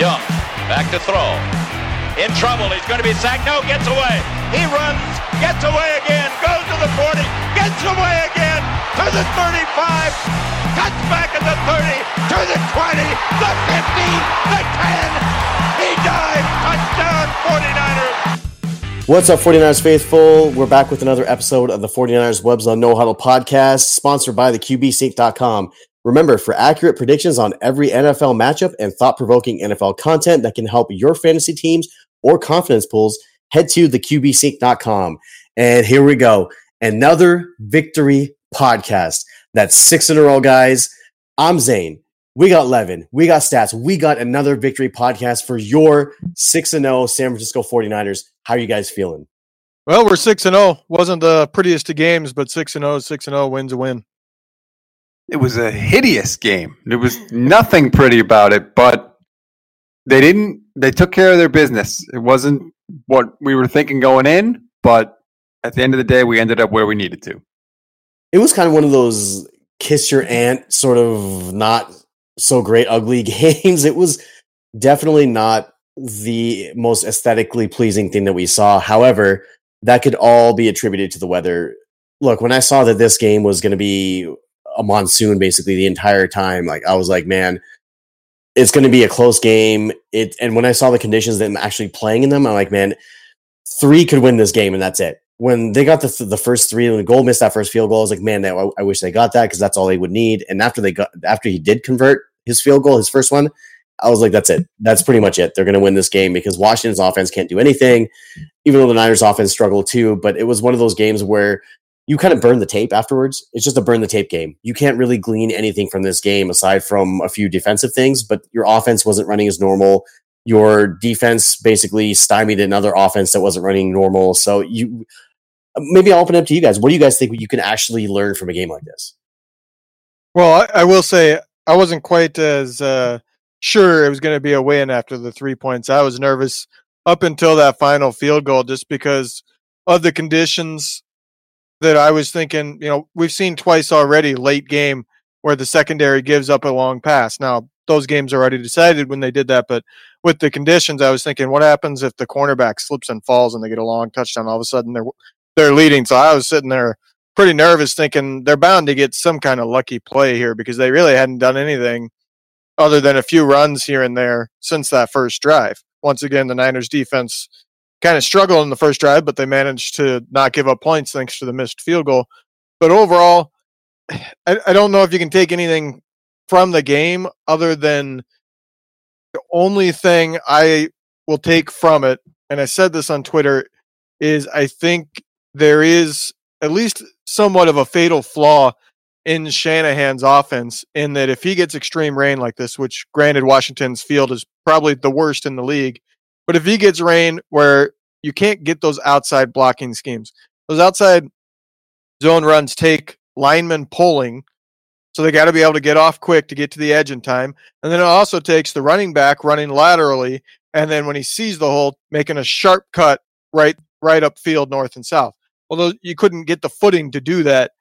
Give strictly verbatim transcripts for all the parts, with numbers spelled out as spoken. Young, back to throw. In trouble, he's going to be sacked. No, gets away. He runs, gets away again, goes to the forty, gets away again, to the thirty-five, cuts back at the thirty, to the twenty, the fifty, the ten. He dives, touchdown, forty-niners. What's up, forty-niners faithful? We're back with another episode of the forty-niners Webs on No Huddle podcast, sponsored by the Q B seek dot com. Remember, for accurate predictions on every N F L matchup and thought-provoking N F L content that can help your fantasy teams or confidence pools, head to the Q B seek dot com. And here we go. Another victory podcast. That's six in a row, guys. I'm Zane. We got Levin. We got Stats. We got another victory podcast for your six and oh San Francisco forty-niners. How are you guys feeling? Well, we're six and oh. Wasn't the prettiest of games, but six and oh, six and oh wins a win. It was a hideous game. There was nothing pretty about it, but they didn't they took care of their business. It wasn't what we were thinking going in, but at the end of the day, we ended up where we needed to. It was kind of one of those kiss your aunt sort of not so great ugly games. It was definitely not the most aesthetically pleasing thing that we saw. However, that could all be attributed to the weather. Look, when I saw that this game was going to be a monsoon basically the entire time, like I was like, man, it's going to be a close game. It and when I saw the conditions that I'm actually playing in them, I'm like, man, three could win this game and that's it. When they got the th- the first three and the goal missed that first field goal, I was like, man, I, I wish they got that because that's all they would need. And after they got after he did convert his field goal, his first one, I was like, that's it. That's pretty much it. They're going to win this game because Washington's offense can't do anything, even though the Niners' offense struggled too. But it was one of those games where you kind of burn the tape afterwards. It's just a burn the tape game. You can't really glean anything from this game aside from a few defensive things, but your offense wasn't running as normal. Your defense basically stymied another offense that wasn't running normal. So you maybe I'll open it up to you guys. What do you guys think you can actually learn from a game like this? Well, I, I will say I wasn't quite as... Uh... Sure, it was going to be a win after the three points. I was nervous up until that final field goal just because of the conditions that I was thinking, you know, we've seen twice already late game where the secondary gives up a long pass. Now, those games are already decided when they did that, but with the conditions, I was thinking, what happens if the cornerback slips and falls and they get a long touchdown? All of a sudden, they're, they're leading. So I was sitting there pretty nervous thinking they're bound to get some kind of lucky play here because they really hadn't done anything other than a few runs here and there since that first drive. Once again, the Niners defense kind of struggled in the first drive, but they managed to not give up points thanks to the missed field goal. But overall, I, I don't know if you can take anything from the game other than the only thing I will take from it, and I said this on Twitter, is I think there is at least somewhat of a fatal flaw in Shanahan's offense, in that if he gets extreme rain like this, which granted Washington's field is probably the worst in the league, but if he gets rain where you can't get those outside blocking schemes, those outside zone runs take linemen pulling, so they got to be able to get off quick to get to the edge in time. And then it also takes the running back running laterally, and then when he sees the hole, making a sharp cut right right upfield north and south. Although you couldn't get the footing to do that,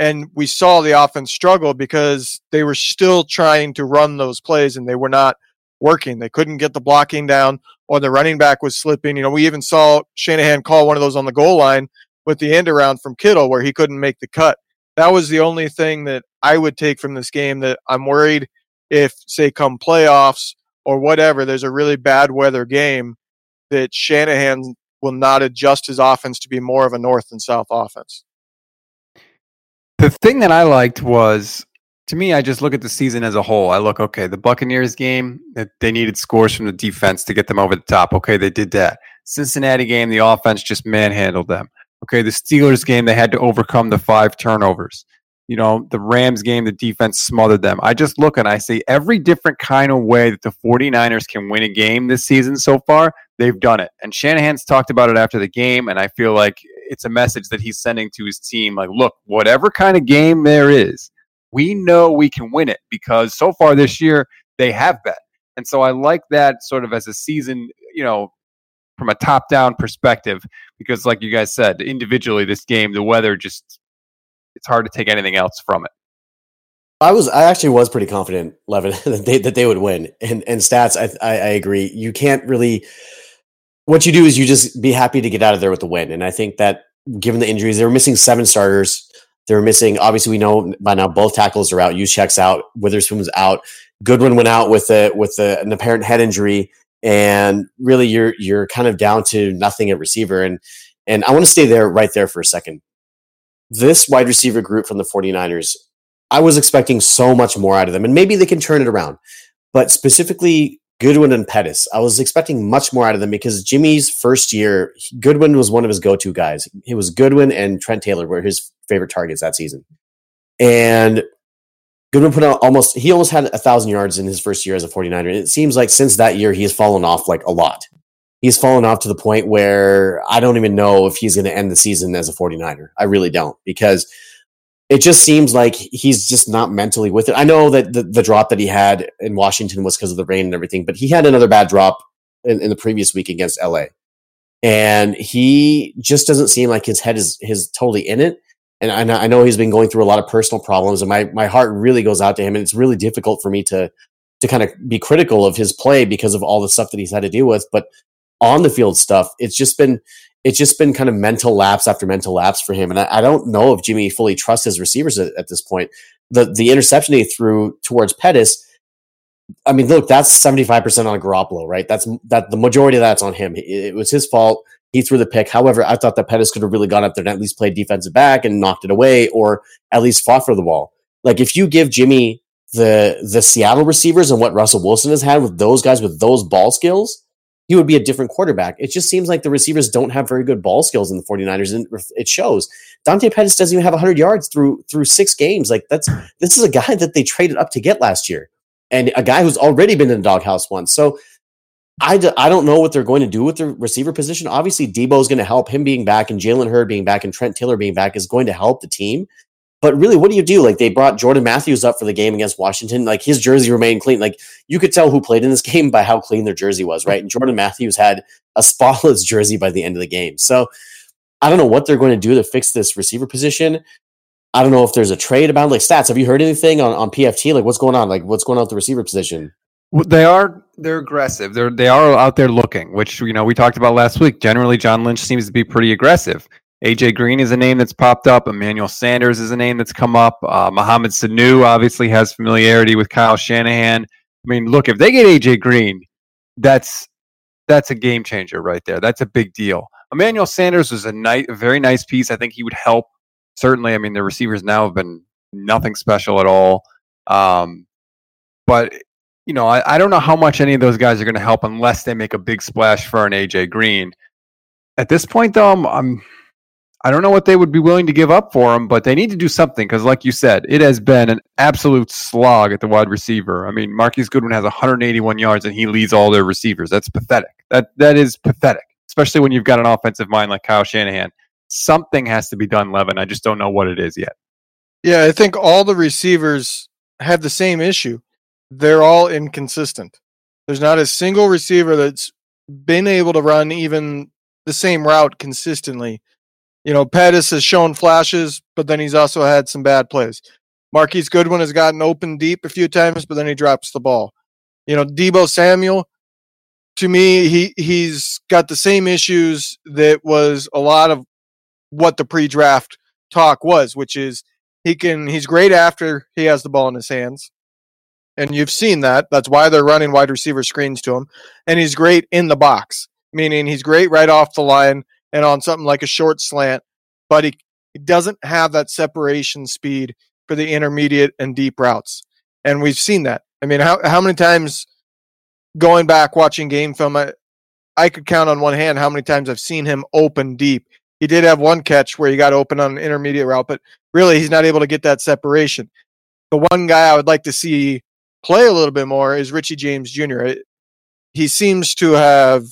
and we saw the offense struggle because they were still trying to run those plays and they were not working. They couldn't get the blocking down or the running back was slipping. You know, we even saw Shanahan call one of those on the goal line with the end around from Kittle where he couldn't make the cut. That was the only thing that I would take from this game, that I'm worried if, say, come playoffs or whatever, there's a really bad weather game, that Shanahan will not adjust his offense to be more of a north and south offense. The thing that I liked was, to me, I just look at the season as a whole. I look, okay, the Buccaneers game, they needed scores from the defense to get them over the top. Okay, they did that. Cincinnati game, the offense just manhandled them. Okay, the Steelers game, they had to overcome the five turnovers. You know, the Rams game, the defense smothered them. I just look and I see every different kind of way that the forty-niners can win a game this season so far, they've done it. And Shanahan's talked about it after the game, and I feel like it's a message that he's sending to his team. Like, look, whatever kind of game there is, we know we can win it because so far this year they have been. And so I like that sort of as a season, you know, from a top down perspective, because like you guys said, individually, this game, the weather just, it's hard to take anything else from it. I was, I actually was pretty confident, Levin, that they that they would win. And and stats, I, I I agree. You can't really. What you do is you just be happy to get out of there with the win. And I think that given the injuries, they were missing seven starters. They were missing. Obviously, we know by now both tackles are out. Juszczyk's out. Witherspoon's out. Goodwin went out with a with a, an apparent head injury, and really, you're you're kind of down to nothing at receiver. And and I want to stay there right there for a second. This wide receiver group from the 49ers, I was expecting so much more out of them, and maybe they can turn it around. But specifically, Goodwin and Pettis, I was expecting much more out of them because Jimmy's first year, Goodwin was one of his go-to guys. It was Goodwin and Trent Taylor were his favorite targets that season. And Goodwin put out almost, he almost had one thousand yards in his first year as a 49er. And it seems like since that year, he has fallen off like a lot. He's fallen off to the point where I don't even know if he's going to end the season as a 49er. I really don't, because it just seems like he's just not mentally with it. I know that the, the drop that he had in Washington was because of the rain and everything, but he had another bad drop in, in the previous week against L A. And he just doesn't seem like his head is his totally in it. And I, I know he's been going through a lot of personal problems, and my, my heart really goes out to him. And it's really difficult for me to, to kind of be critical of his play because of all the stuff that he's had to deal with. But on the field stuff, it's just been it's just been kind of mental lapse after mental lapse for him, and I, I don't know if Jimmy fully trusts his receivers at, at this point. The the interception he threw towards Pettis, I mean, look, that's seventy-five percent on Garoppolo, right? That's that the majority of that's on him. It, it was his fault. He threw the pick. However, I thought that Pettis could have really gone up there and at least played defensive back and knocked it away, or at least fought for the ball. Like if you give Jimmy the the Seattle receivers and what Russell Wilson has had with those guys with those ball skills, he would be a different quarterback. It just seems like the receivers don't have very good ball skills in the 49ers, and it shows. Dante Pettis doesn't even have one hundred yards through through six games. Like that's this is a guy that they traded up to get last year, and a guy who's already been in the doghouse once. So I, d- I don't know what they're going to do with the receiver position. Obviously, Debo is going to help him being back, and Jalen Hurd being back, and Trent Taylor being back is going to help the team. But really, what do you do? Like they brought Jordan Matthews up for the game against Washington. Like his jersey remained clean. Like you could tell who played in this game by how clean their jersey was, right? And Jordan Matthews had a spotless jersey by the end of the game. So I don't know what they're going to do to fix this receiver position. I don't know if there's a trade about it. Like stats. Have you heard anything on, on P F T? Like what's going on? Like what's going on with the receiver position? They are they're aggressive. They're they are out there looking, which you know we talked about last week. Generally, John Lynch seems to be pretty aggressive. A J. Green is a name that's popped up. Emmanuel Sanders is a name that's come up. Uh, Mohamed Sanu obviously has familiarity with Kyle Shanahan. I mean, look, if they get A J. Green, that's that's a game changer right there. That's a big deal. Emmanuel Sanders was a, nice, a very nice piece. I think he would help. Certainly, I mean, the receivers now have been nothing special at all. Um, but, you know, I, I don't know how much any of those guys are going to help unless they make a big splash for an A J. Green. At this point, though, I'm... I'm I don't know what they would be willing to give up for him, but they need to do something because, like you said, it has been an absolute slog at the wide receiver. I mean, Marquise Goodwin has one hundred eighty-one yards, and he leads all their receivers. That's pathetic. That That is pathetic, especially when you've got an offensive mind like Kyle Shanahan. Something has to be done, Levin. I just don't know what it is yet. Yeah, I think all the receivers have the same issue. They're all inconsistent. There's not a single receiver that's been able to run even the same route consistently. You know, Pettis has shown flashes, but then he's also had some bad plays. Marquise Goodwin has gotten open deep a few times, but then he drops the ball. You know, Debo Samuel, to me, he, he's got the same issues that was a lot of what the pre-draft talk was, which is he can he's great after he has the ball in his hands. And you've seen that. That's why they're running wide receiver screens to him. And he's great in the box, meaning he's great right off the line and on something like a short slant, but he, he doesn't have that separation speed for the intermediate and deep routes. And we've seen that. I mean, how how many times going back watching game film, I, I could count on one hand how many times I've seen him open deep. He did have one catch where he got open on an intermediate route, but really he's not able to get that separation. The one guy I would like to see play a little bit more is Richie James Junior He seems to have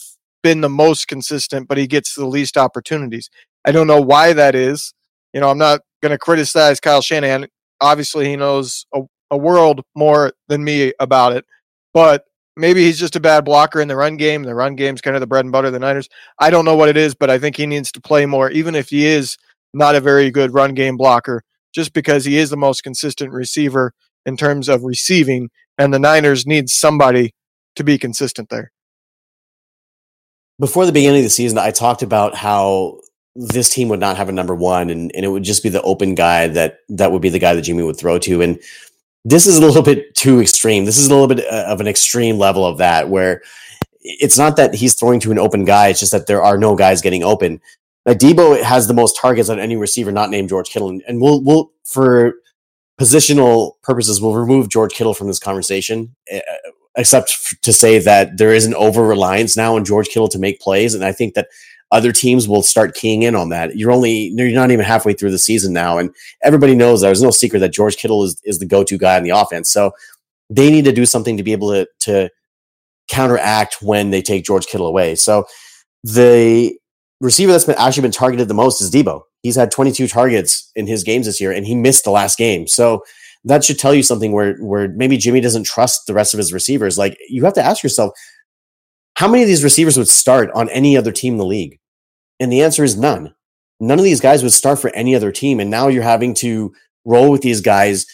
been the most consistent, but he gets the least opportunities. I don't know why that is. You know, I'm not going to criticize Kyle Shanahan. Obviously, he knows a, a world more than me about it, but maybe he's just a bad blocker in the run game. The run game's kind of the bread and butter of the Niners. I don't know what it is, but I think he needs to play more, even if he is not a very good run game blocker, just because he is the most consistent receiver in terms of receiving, and the Niners need somebody to be consistent there. Before the beginning of the season, I talked about how this team would not have a number one, and, and it would just be the open guy that that would be the guy that Jimmy would throw to. And this is a little bit too extreme. This is a little bit of an extreme level of that, where it's not that he's throwing to an open guy. It's just that there are no guys getting open. Like Debo has the most targets on any receiver not named George Kittle, and, and we'll we'll for positional purposes we'll remove George Kittle from this conversation, Uh, except to say that there is an over-reliance now on George Kittle to make plays. And I think that other teams will start keying in on that. You're only, you're not even halfway through the season now. And everybody knows there's no secret that George Kittle is, is the go-to guy on the offense. So they need to do something to be able to, to counteract when they take George Kittle away. So the receiver that's been actually been targeted the most is Debo. He's had twenty-two targets in his games this year, and he missed the last game. So that should tell you something where, where maybe Jimmy doesn't trust the rest of his receivers. Like, you have to ask yourself, how many of these receivers would start on any other team in the league? And the answer is none. None of these guys would start for any other team. And now you're having to roll with these guys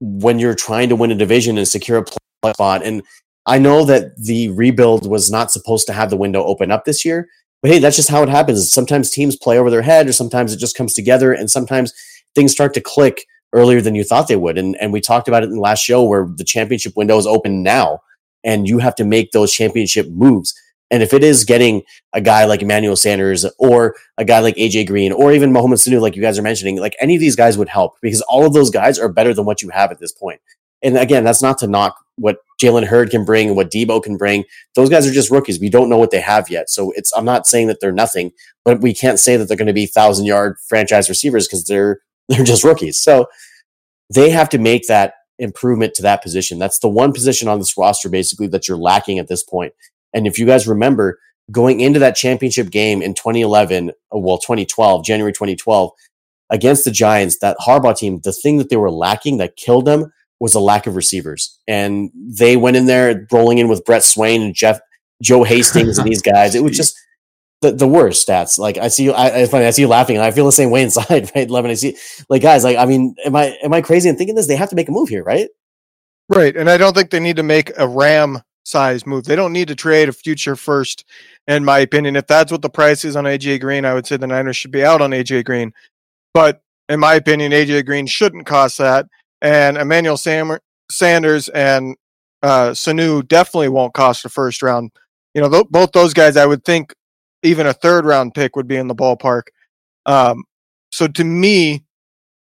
when you're trying to win a division and secure a playoff spot. And I know that the rebuild was not supposed to have the window open up this year, but hey, that's just how it happens. Sometimes teams play over their head, or sometimes it just comes together, and sometimes things start to click earlier than you thought they would. And and we talked about it in the last show, where the championship window is open now, and you have to make those championship moves. And if it is getting a guy like Emmanuel Sanders or a guy like A J. Green or even Mohamed Sanu, like you guys are mentioning, like any of these guys would help, because all of those guys are better than what you have at this point. And again, that's not to knock what Jalen Hurd can bring and what Debo can bring. Those guys are just rookies. We don't know what they have yet. So it's, I'm not saying that they're nothing, but we can't say that they're going to be thousand-yard franchise receivers, because they're They're just rookies. So they have to make that improvement to that position. That's the one position on this roster, basically, that you're lacking at this point. And if you guys remember, going into that championship game in twenty eleven, well, twenty twelve, January twenty twelve, against the Giants, that Harbaugh team, the thing that they were lacking that killed them was a lack of receivers. And they went in there rolling in with Brett Swain and Jeff, Joe Hastings and these guys. It was just The, the worst stats. Like, I see you, I, it's funny, I see you laughing, and I feel the same way inside, right? Levin, I see, like, guys, like, I mean, am I am I crazy in thinking this? They have to make a move here, right? Right, and I don't think they need to make a Ram size move. They don't need to trade a future first, in my opinion. If that's what the price is on A J Green, I would say the Niners should be out on A J Green. But in my opinion, A J Green shouldn't cost that, and Emmanuel Sam- Sanders and uh, Sanu definitely won't cost a first round. You know, th- both those guys, I would think, even a third round pick would be in the ballpark. Um, so to me,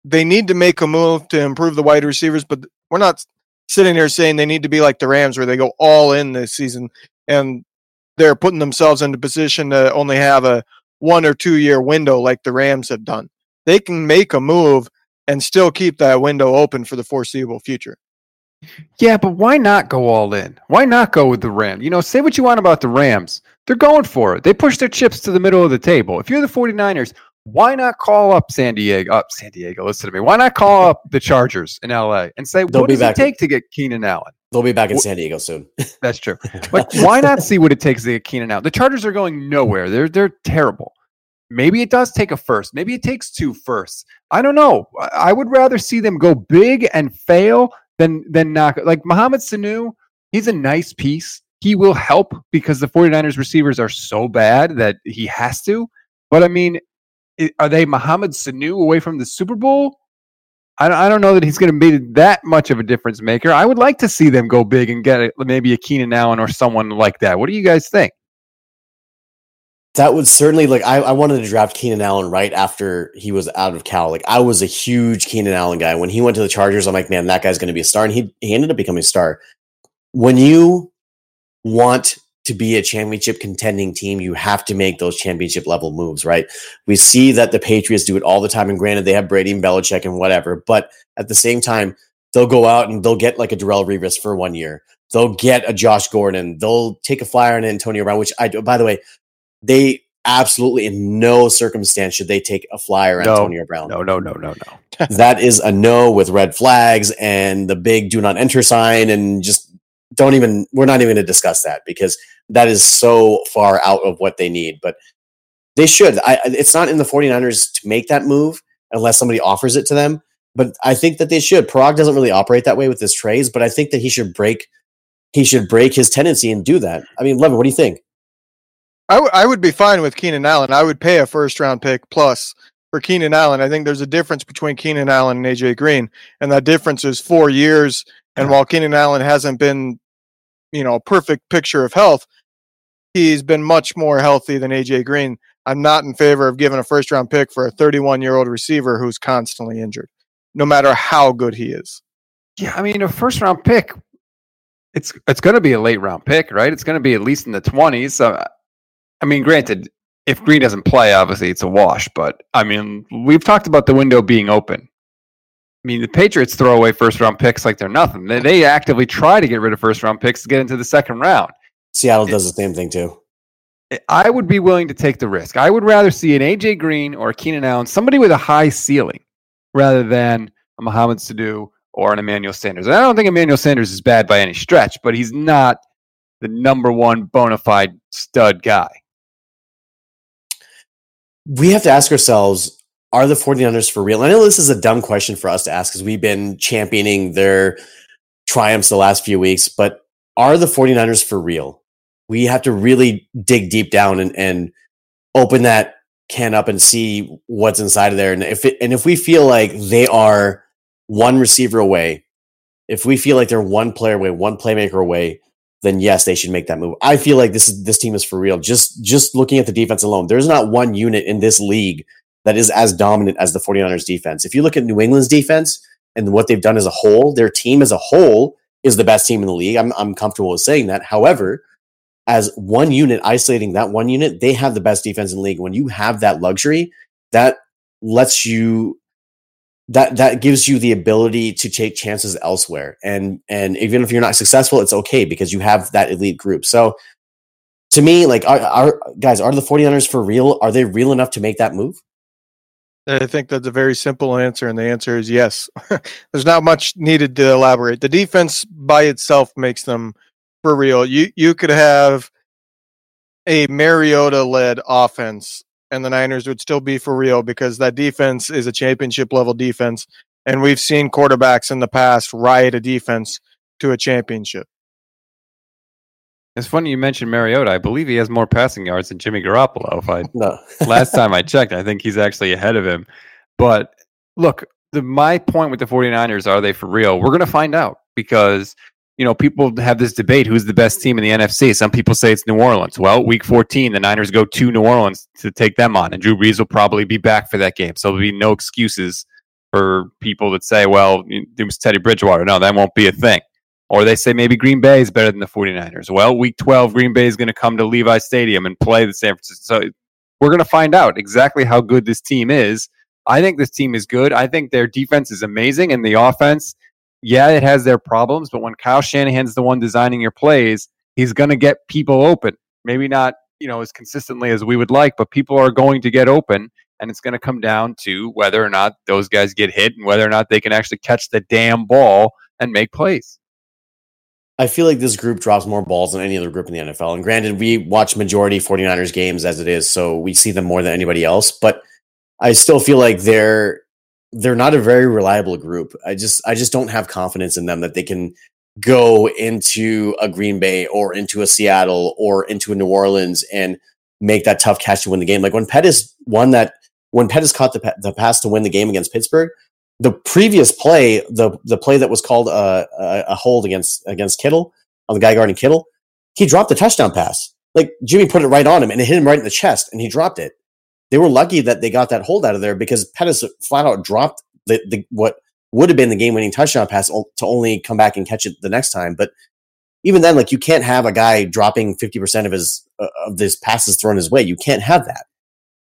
they need to make a move to improve the wide receivers, but we're not sitting here saying they need to be like the Rams, where they go all in this season and they're putting themselves into position to only have a one or two year window like the Rams have done. They can make a move and still keep that window open for the foreseeable future. Yeah, but why not go all in? Why not go with the Rams? You know, say what you want about the Rams. They're going for it. They push their chips to the middle of the table. If you're the 49ers, why not call up San Diego? Up San Diego, listen to me. Why not call up the Chargers in L A and say, They'll what does it take in- to get Keenan Allen? They'll be back in San Diego soon. That's true. But why not see what it takes to get Keenan Allen? The Chargers are going nowhere. They're they're terrible. Maybe it does take a first. Maybe it takes two firsts. I don't know. I would rather see them go big and fail Then, then knock. Like Mohamed Sanu, he's a nice piece. He will help because the 49ers receivers are so bad that he has to. But I mean, are they Mohamed Sanu away from the Super Bowl? I don't, I don't know that he's going to be that much of a difference maker. I would like to see them go big and get a, maybe a Keenan Allen or someone like that. What do you guys think? That would certainly, like, I, I wanted to draft Keenan Allen right after he was out of Cal. Like, I was a huge Keenan Allen guy. When he went to the Chargers, I'm like, man, that guy's going to be a star. And he, he ended up becoming a star. When you want to be a championship contending team, you have to make those championship level moves, right? We see that the Patriots do it all the time. And granted, they have Brady and Belichick and whatever. But at the same time, they'll go out and they'll get like a Darrelle Revis for one year. They'll get a Josh Gordon. They'll take a flyer on Antonio Brown, which I do, by the way, they absolutely, in no circumstance, should they take a flyer on no, Antonio Brown. No, no, no, no, no. That is a no with red flags and the big do not enter sign, and just don't even, we're not even going to discuss that, because that is so far out of what they need. But they should. I, it's not in the 49ers to make that move unless somebody offers it to them. But I think that they should. Paraag doesn't really operate that way with his trades, but I think that he should break he should break his tendency and do that. I mean, Levin, what do you think? I, w- I would be fine with Keenan Allen. I would pay a first-round pick plus for Keenan Allen. I think there's a difference between Keenan Allen and A J. Green, and that difference is four years. And while Keenan Allen hasn't been, you know, a perfect picture of health, he's been much more healthy than A J. Green. I'm not in favor of giving a first-round pick for a thirty-one-year-old receiver who's constantly injured, no matter how good he is. Yeah, I mean, a first-round pick, it's it's going to be a late-round pick, right? It's going to be at least in the twenties. So, I mean, granted, if Green doesn't play, obviously it's a wash. But, I mean, we've talked about the window being open. I mean, the Patriots throw away first-round picks like they're nothing. They, they actively try to get rid of first-round picks to get into the second round. Seattle does it, the same thing, too. It, I would be willing to take the risk. I would rather see an A J. Green or a Keenan Allen, somebody with a high ceiling, rather than a Mohamed Sanu or an Emmanuel Sanders. And I don't think Emmanuel Sanders is bad by any stretch, but he's not the number one bona fide stud guy. We have to ask ourselves, are the 49ers for real? And I know this is a dumb question for us to ask because we've been championing their triumphs the last few weeks, but are the 49ers for real? We have to really dig deep down and, and open that can up and see what's inside of there. And if it, and if we feel like they are one receiver away, if we feel like they're one player away, one playmaker away, then yes, they should make that move. I feel like this is, this team is for real. Just, just looking at the defense alone, there's not one unit in this league that is as dominant as the 49ers defense. If you look at New England's defense and what they've done as a whole, their team as a whole is the best team in the league. I'm, I'm comfortable with saying that. However, as one unit, isolating that one unit, they have the best defense in the league. When you have that luxury, that lets you, that that gives you the ability to take chances elsewhere. And and even if you're not successful, it's okay because you have that elite group. So to me, like, are, are guys, are the 49ers for real? Are they real enough to make that move? I think that's a very simple answer, and the answer is yes. There's not much needed to elaborate. The defense by itself makes them for real. You you could have a Mariota-led offense, and the Niners would still be for real because that defense is a championship-level defense, and we've seen quarterbacks in the past ride a defense to a championship. It's funny you mentioned Mariota. I believe he has more passing yards than Jimmy Garoppolo. If I no. Last time I checked, I think he's actually ahead of him. But look, the, my point with the 49ers, are they for real? We're going to find out because, you know, people have this debate, who's the best team in the N F C? Some people say it's New Orleans. Well, week fourteen, the Niners go to New Orleans to take them on, and Drew Brees will probably be back for that game. So there'll be no excuses for people that say, well, it was Teddy Bridgewater. No, that won't be a thing. Or they say maybe Green Bay is better than the 49ers. Well, week twelve, Green Bay is going to come to Levi's Stadium and play the San Francisco. So we're going to find out exactly how good this team is. I think this team is good. I think their defense is amazing, and the offense, yeah, it has their problems, but when Kyle Shanahan's the one designing your plays, he's going to get people open. Maybe not, you know, as consistently as we would like, but people are going to get open, and it's going to come down to whether or not those guys get hit and whether or not they can actually catch the damn ball and make plays. I feel like this group drops more balls than any other group in the N F L. And granted, we watch majority 49ers games as it is, so we see them more than anybody else. But I still feel like they're they're not a very reliable group. I just I just don't have confidence in them that they can go into a Green Bay or into a Seattle or into a New Orleans and make that tough catch to win the game. Like when Pettis won that, when Pettis caught the the pass to win the game against Pittsburgh. The previous play, the the play that was called a, a, a hold against against Kittle, on the guy guarding Kittle, he dropped the touchdown pass. Like, Jimmy put it right on him, and it hit him right in the chest, and he dropped it. They were lucky that they got that hold out of there because Pettis flat-out dropped the, the what would have been the game-winning touchdown pass to only come back and catch it the next time. But even then, like, you can't have a guy dropping fifty percent of his uh, of his passes thrown his way. You can't have that.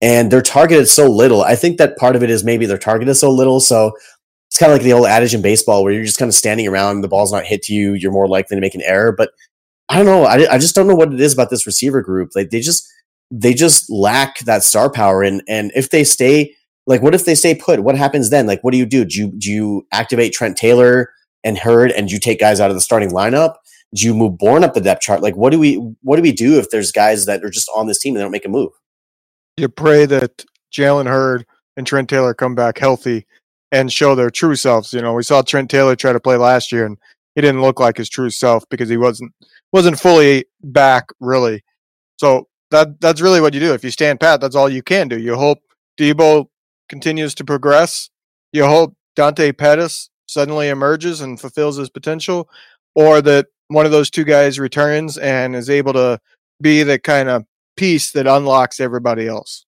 And they're targeted so little. I think that part of it is maybe they're targeted so little. So it's kind of like the old adage in baseball where you're just kind of standing around, the ball's not hit to you, you're more likely to make an error. But I don't know. I, I just don't know what it is about this receiver group. Like they just they just lack that star power. And and if they stay, like what if they stay put? What happens then? Like what do you do? Do you do you activate Trent Taylor and Hurd and you take guys out of the starting lineup? Do you move Bourne up the depth chart? Like what do we what do we do if there's guys that are just on this team and they don't make a move? You pray that Jalen Hurd and Trent Taylor come back healthy and show their true selves. You know, we saw Trent Taylor try to play last year, and he didn't look like his true self because he wasn't wasn't fully back, really. So that that's really what you do. If you stand pat, that's all you can do. You hope Debo continues to progress. You hope Dante Pettis suddenly emerges and fulfills his potential, or that one of those two guys returns and is able to be the kind of piece that unlocks everybody else.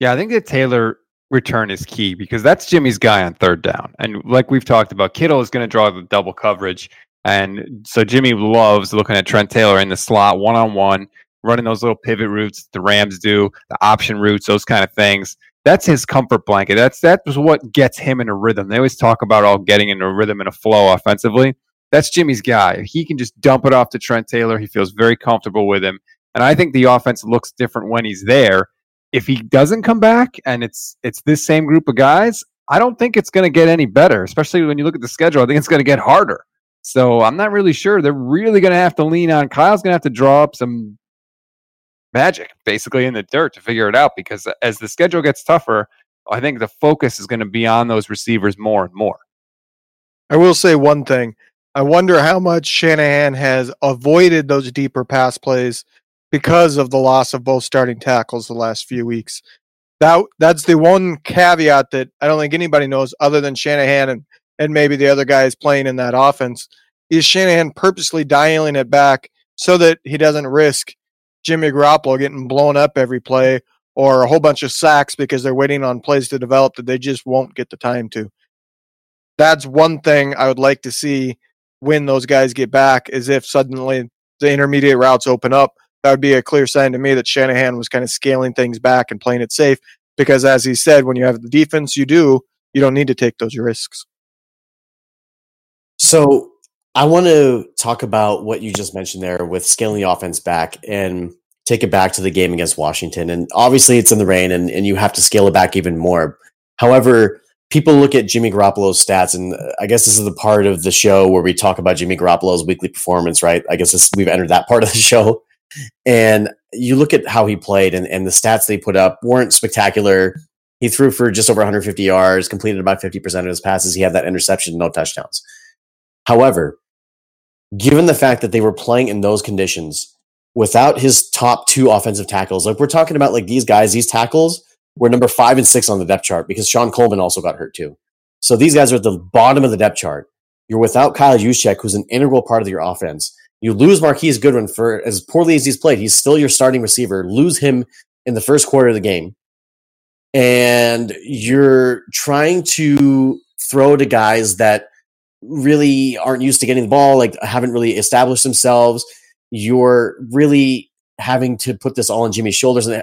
Yeah, I think that Taylor return is key because that's Jimmy's guy on third down. And like we've talked about, Kittle is going to draw the double coverage. And so Jimmy loves looking at Trent Taylor in the slot, one-on-one, running those little pivot routes the Rams do, the option routes, those kind of things. That's his comfort blanket. That's that's what gets him in a rhythm. They always talk about all getting into a rhythm and a flow offensively. That's Jimmy's guy. He can just dump it off to Trent Taylor. He feels very comfortable with him. And I think the offense looks different when he's there. If he doesn't come back and it's it's this same group of guys, I don't think it's going to get any better, especially when you look at the schedule. I think it's going to get harder. So I'm not really sure. They're really going to have to lean on. Kyle's going to have to draw up some magic, basically, in the dirt to figure it out, because as the schedule gets tougher, I think the focus is going to be on those receivers more and more. I will say one thing. I wonder how much Shanahan has avoided those deeper pass plays because of the loss of both starting tackles the last few weeks. That that's the one caveat that I don't think anybody knows other than Shanahan and, and maybe the other guys playing in that offense. Is Shanahan purposely dialing it back so that he doesn't risk Jimmy Garoppolo getting blown up every play or a whole bunch of sacks because they're waiting on plays to develop that they just won't get the time to? That's one thing I would like to see when those guys get back, is if suddenly the intermediate routes open up. That would be a clear sign to me that Shanahan was kind of scaling things back and playing it safe, because as he said, when you have the defense you do, you don't need to take those risks. So I want to talk about what you just mentioned there with scaling the offense back and take it back to the game against Washington. And obviously it's in the rain and, and you have to scale it back even more. However, people look at Jimmy Garoppolo's stats, and I guess this is the part of the show where we talk about Jimmy Garoppolo's weekly performance, right? I guess this, we've entered that part of the show. And you look at how he played, and, and the stats they put up weren't spectacular. He threw for just over one hundred fifty yards, completed about fifty percent of his passes. He had that interception, no touchdowns. However, given the fact that they were playing in those conditions without his top two offensive tackles, like we're talking about, like these guys, these tackles, we're number five and six on the depth chart because Sean Coleman also got hurt too. So these guys are at the bottom of the depth chart. You're without Kyle Juszczyk, who's an integral part of your offense. You lose Marquise Goodwin for as poorly as he's played. He's still your starting receiver. Lose him in the first quarter of the game. And you're trying to throw to guys that really aren't used to getting the ball, like haven't really established themselves. You're really having to put this all on Jimmy's shoulders. And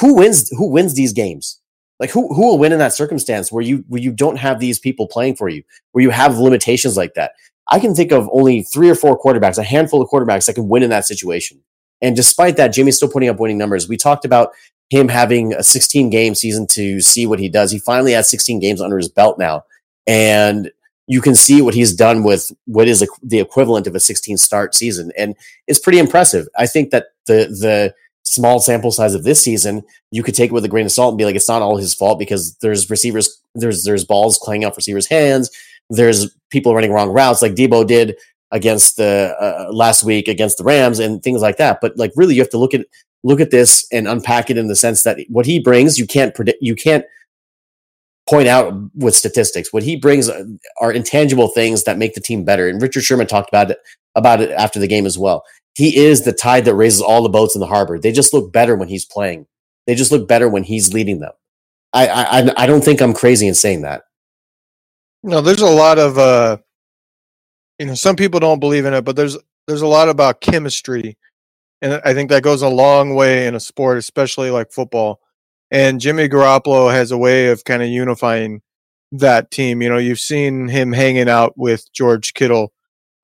Who wins? Who wins these games? Like who? Who will win in that circumstance where you where you don't have these people playing for you, where you have limitations like that? I can think of only three or four quarterbacks, a handful of quarterbacks that can win in that situation. And despite that, Jimmy's still putting up winning numbers. We talked about him having a sixteen game season to see what he does. He finally has sixteen games under his belt now, and you can see what he's done with what is the equivalent of a sixteen start season, and it's pretty impressive. I think that the the small sample size of this season, you could take it with a grain of salt and be like, it's not all his fault, because there's receivers, there's there's balls clanging off receivers' hands, there's people running wrong routes like Debo did against the uh, last week against the Rams and things like that. But like, really, you have to look at look at this and unpack it in the sense that what he brings, you can't predict, you can't point out with statistics. What he brings are intangible things that make the team better. And Richard Sherman talked about it about it after the game as well. He is the tide that raises all the boats in the harbor. They just look better when he's playing. They just look better when he's leading them. I I, I don't think I'm crazy in saying that. No, there's a lot of, uh, you know, some people don't believe in it, but there's there's a lot about chemistry, and I think that goes a long way in a sport, especially like football. And Jimmy Garoppolo has a way of kind of unifying that team. You know, you've seen him hanging out with George Kittle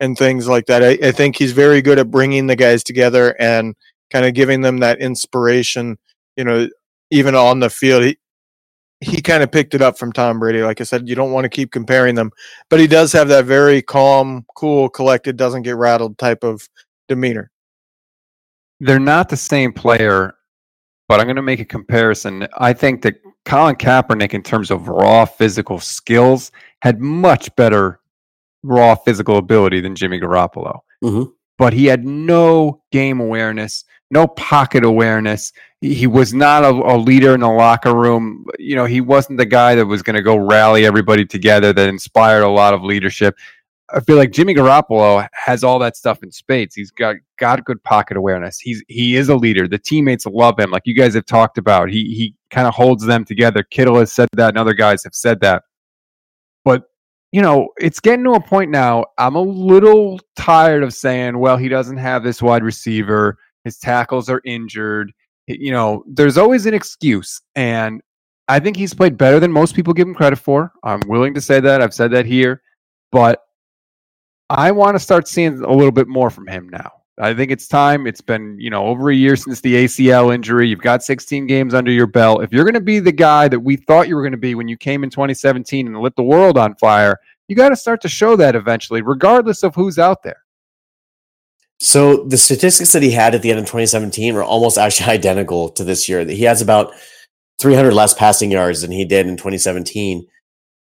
and things like that. I, I think he's very good at bringing the guys together and kind of giving them that inspiration, you know, even on the field. He, he kind of picked it up from Tom Brady. Like I said, you don't want to keep comparing them, but he does have that very calm, cool, collected, doesn't get rattled type of demeanor. They're not the same player but I'm going to make a comparison. I think that Colin Kaepernick, in terms of raw physical skills, had much better raw physical ability than Jimmy Garoppolo. Mm-hmm. But he had no game awareness, no pocket awareness. He, he was not a, a leader in the locker room. You know, he wasn't the guy that was going to go rally everybody together, that inspired a lot of leadership. I feel like Jimmy Garoppolo has all that stuff in spades. He's got got good pocket awareness. He's he is a leader. The teammates love him, like you guys have talked about. He he kind of holds them together. Kittle has said that, and other guys have said that. But you know, it's getting to a point now, I'm a little tired of saying, well, he doesn't have this wide receiver. His tackles are injured. You know, there's always an excuse. And I think he's played better than most people give him credit for. I'm willing to say that. I've said that here. But I want to start seeing a little bit more from him now. I think it's time. It's been, you know, over a year since the A C L injury. You've got sixteen games under your belt. If you're going to be the guy that we thought you were going to be when you came in twenty seventeen and lit the world on fire, you got to start to show that eventually, regardless of who's out there. So the statistics that he had at the end of twenty seventeen are almost actually identical to this year. He has about three hundred less passing yards than he did in twenty seventeen.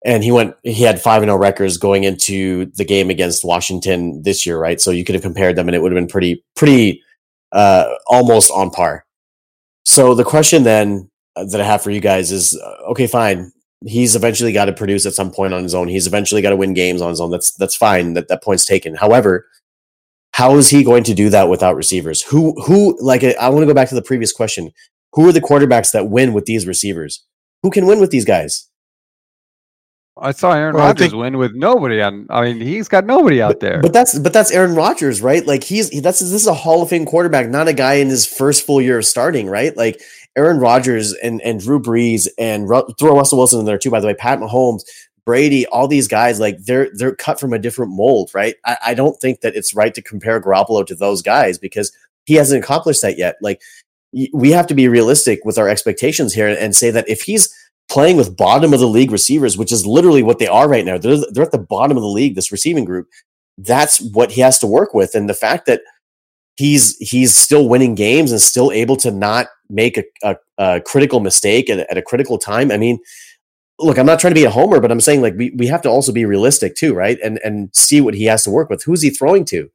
And he went. He had five and zero records going into the game against Washington this year, right? So you could have compared them, and it would have been pretty, pretty, uh, almost on par. So the question then that I have for you guys is: okay, fine. He's eventually got to produce at some point on his own. He's eventually got to win games on his own. That's that's fine. That that point's taken. However, how is he going to do that without receivers? Who who like? I want to go back to the previous question. Who are the quarterbacks that win with these receivers? Who can win with these guys? I saw Aaron well, Rodgers think, win with nobody on. I mean, he's got nobody out but, there. But that's but that's Aaron Rodgers, right? Like he's he, that's this is a Hall of Fame quarterback, not a guy in his first full year of starting, right? Like Aaron Rodgers and and Drew Brees and Ru- throw Russell Wilson in there too. By the way, Pat Mahomes, Brady, all these guys, like they're they're cut from a different mold, right? I, I don't think that it's right to compare Garoppolo to those guys because he hasn't accomplished that yet. Like y- we have to be realistic with our expectations here and, and say that if he's playing with bottom of the league receivers, which is literally what they are right now. They're, they're at the bottom of the league, this receiving group. That's what he has to work with. And the fact that he's he's still winning games and still able to not make a, a, a critical mistake at, at a critical time. I mean, look, I'm not trying to be a homer, but I'm saying like we, we have to also be realistic too, right? And and see what he has to work with. Who's he throwing to?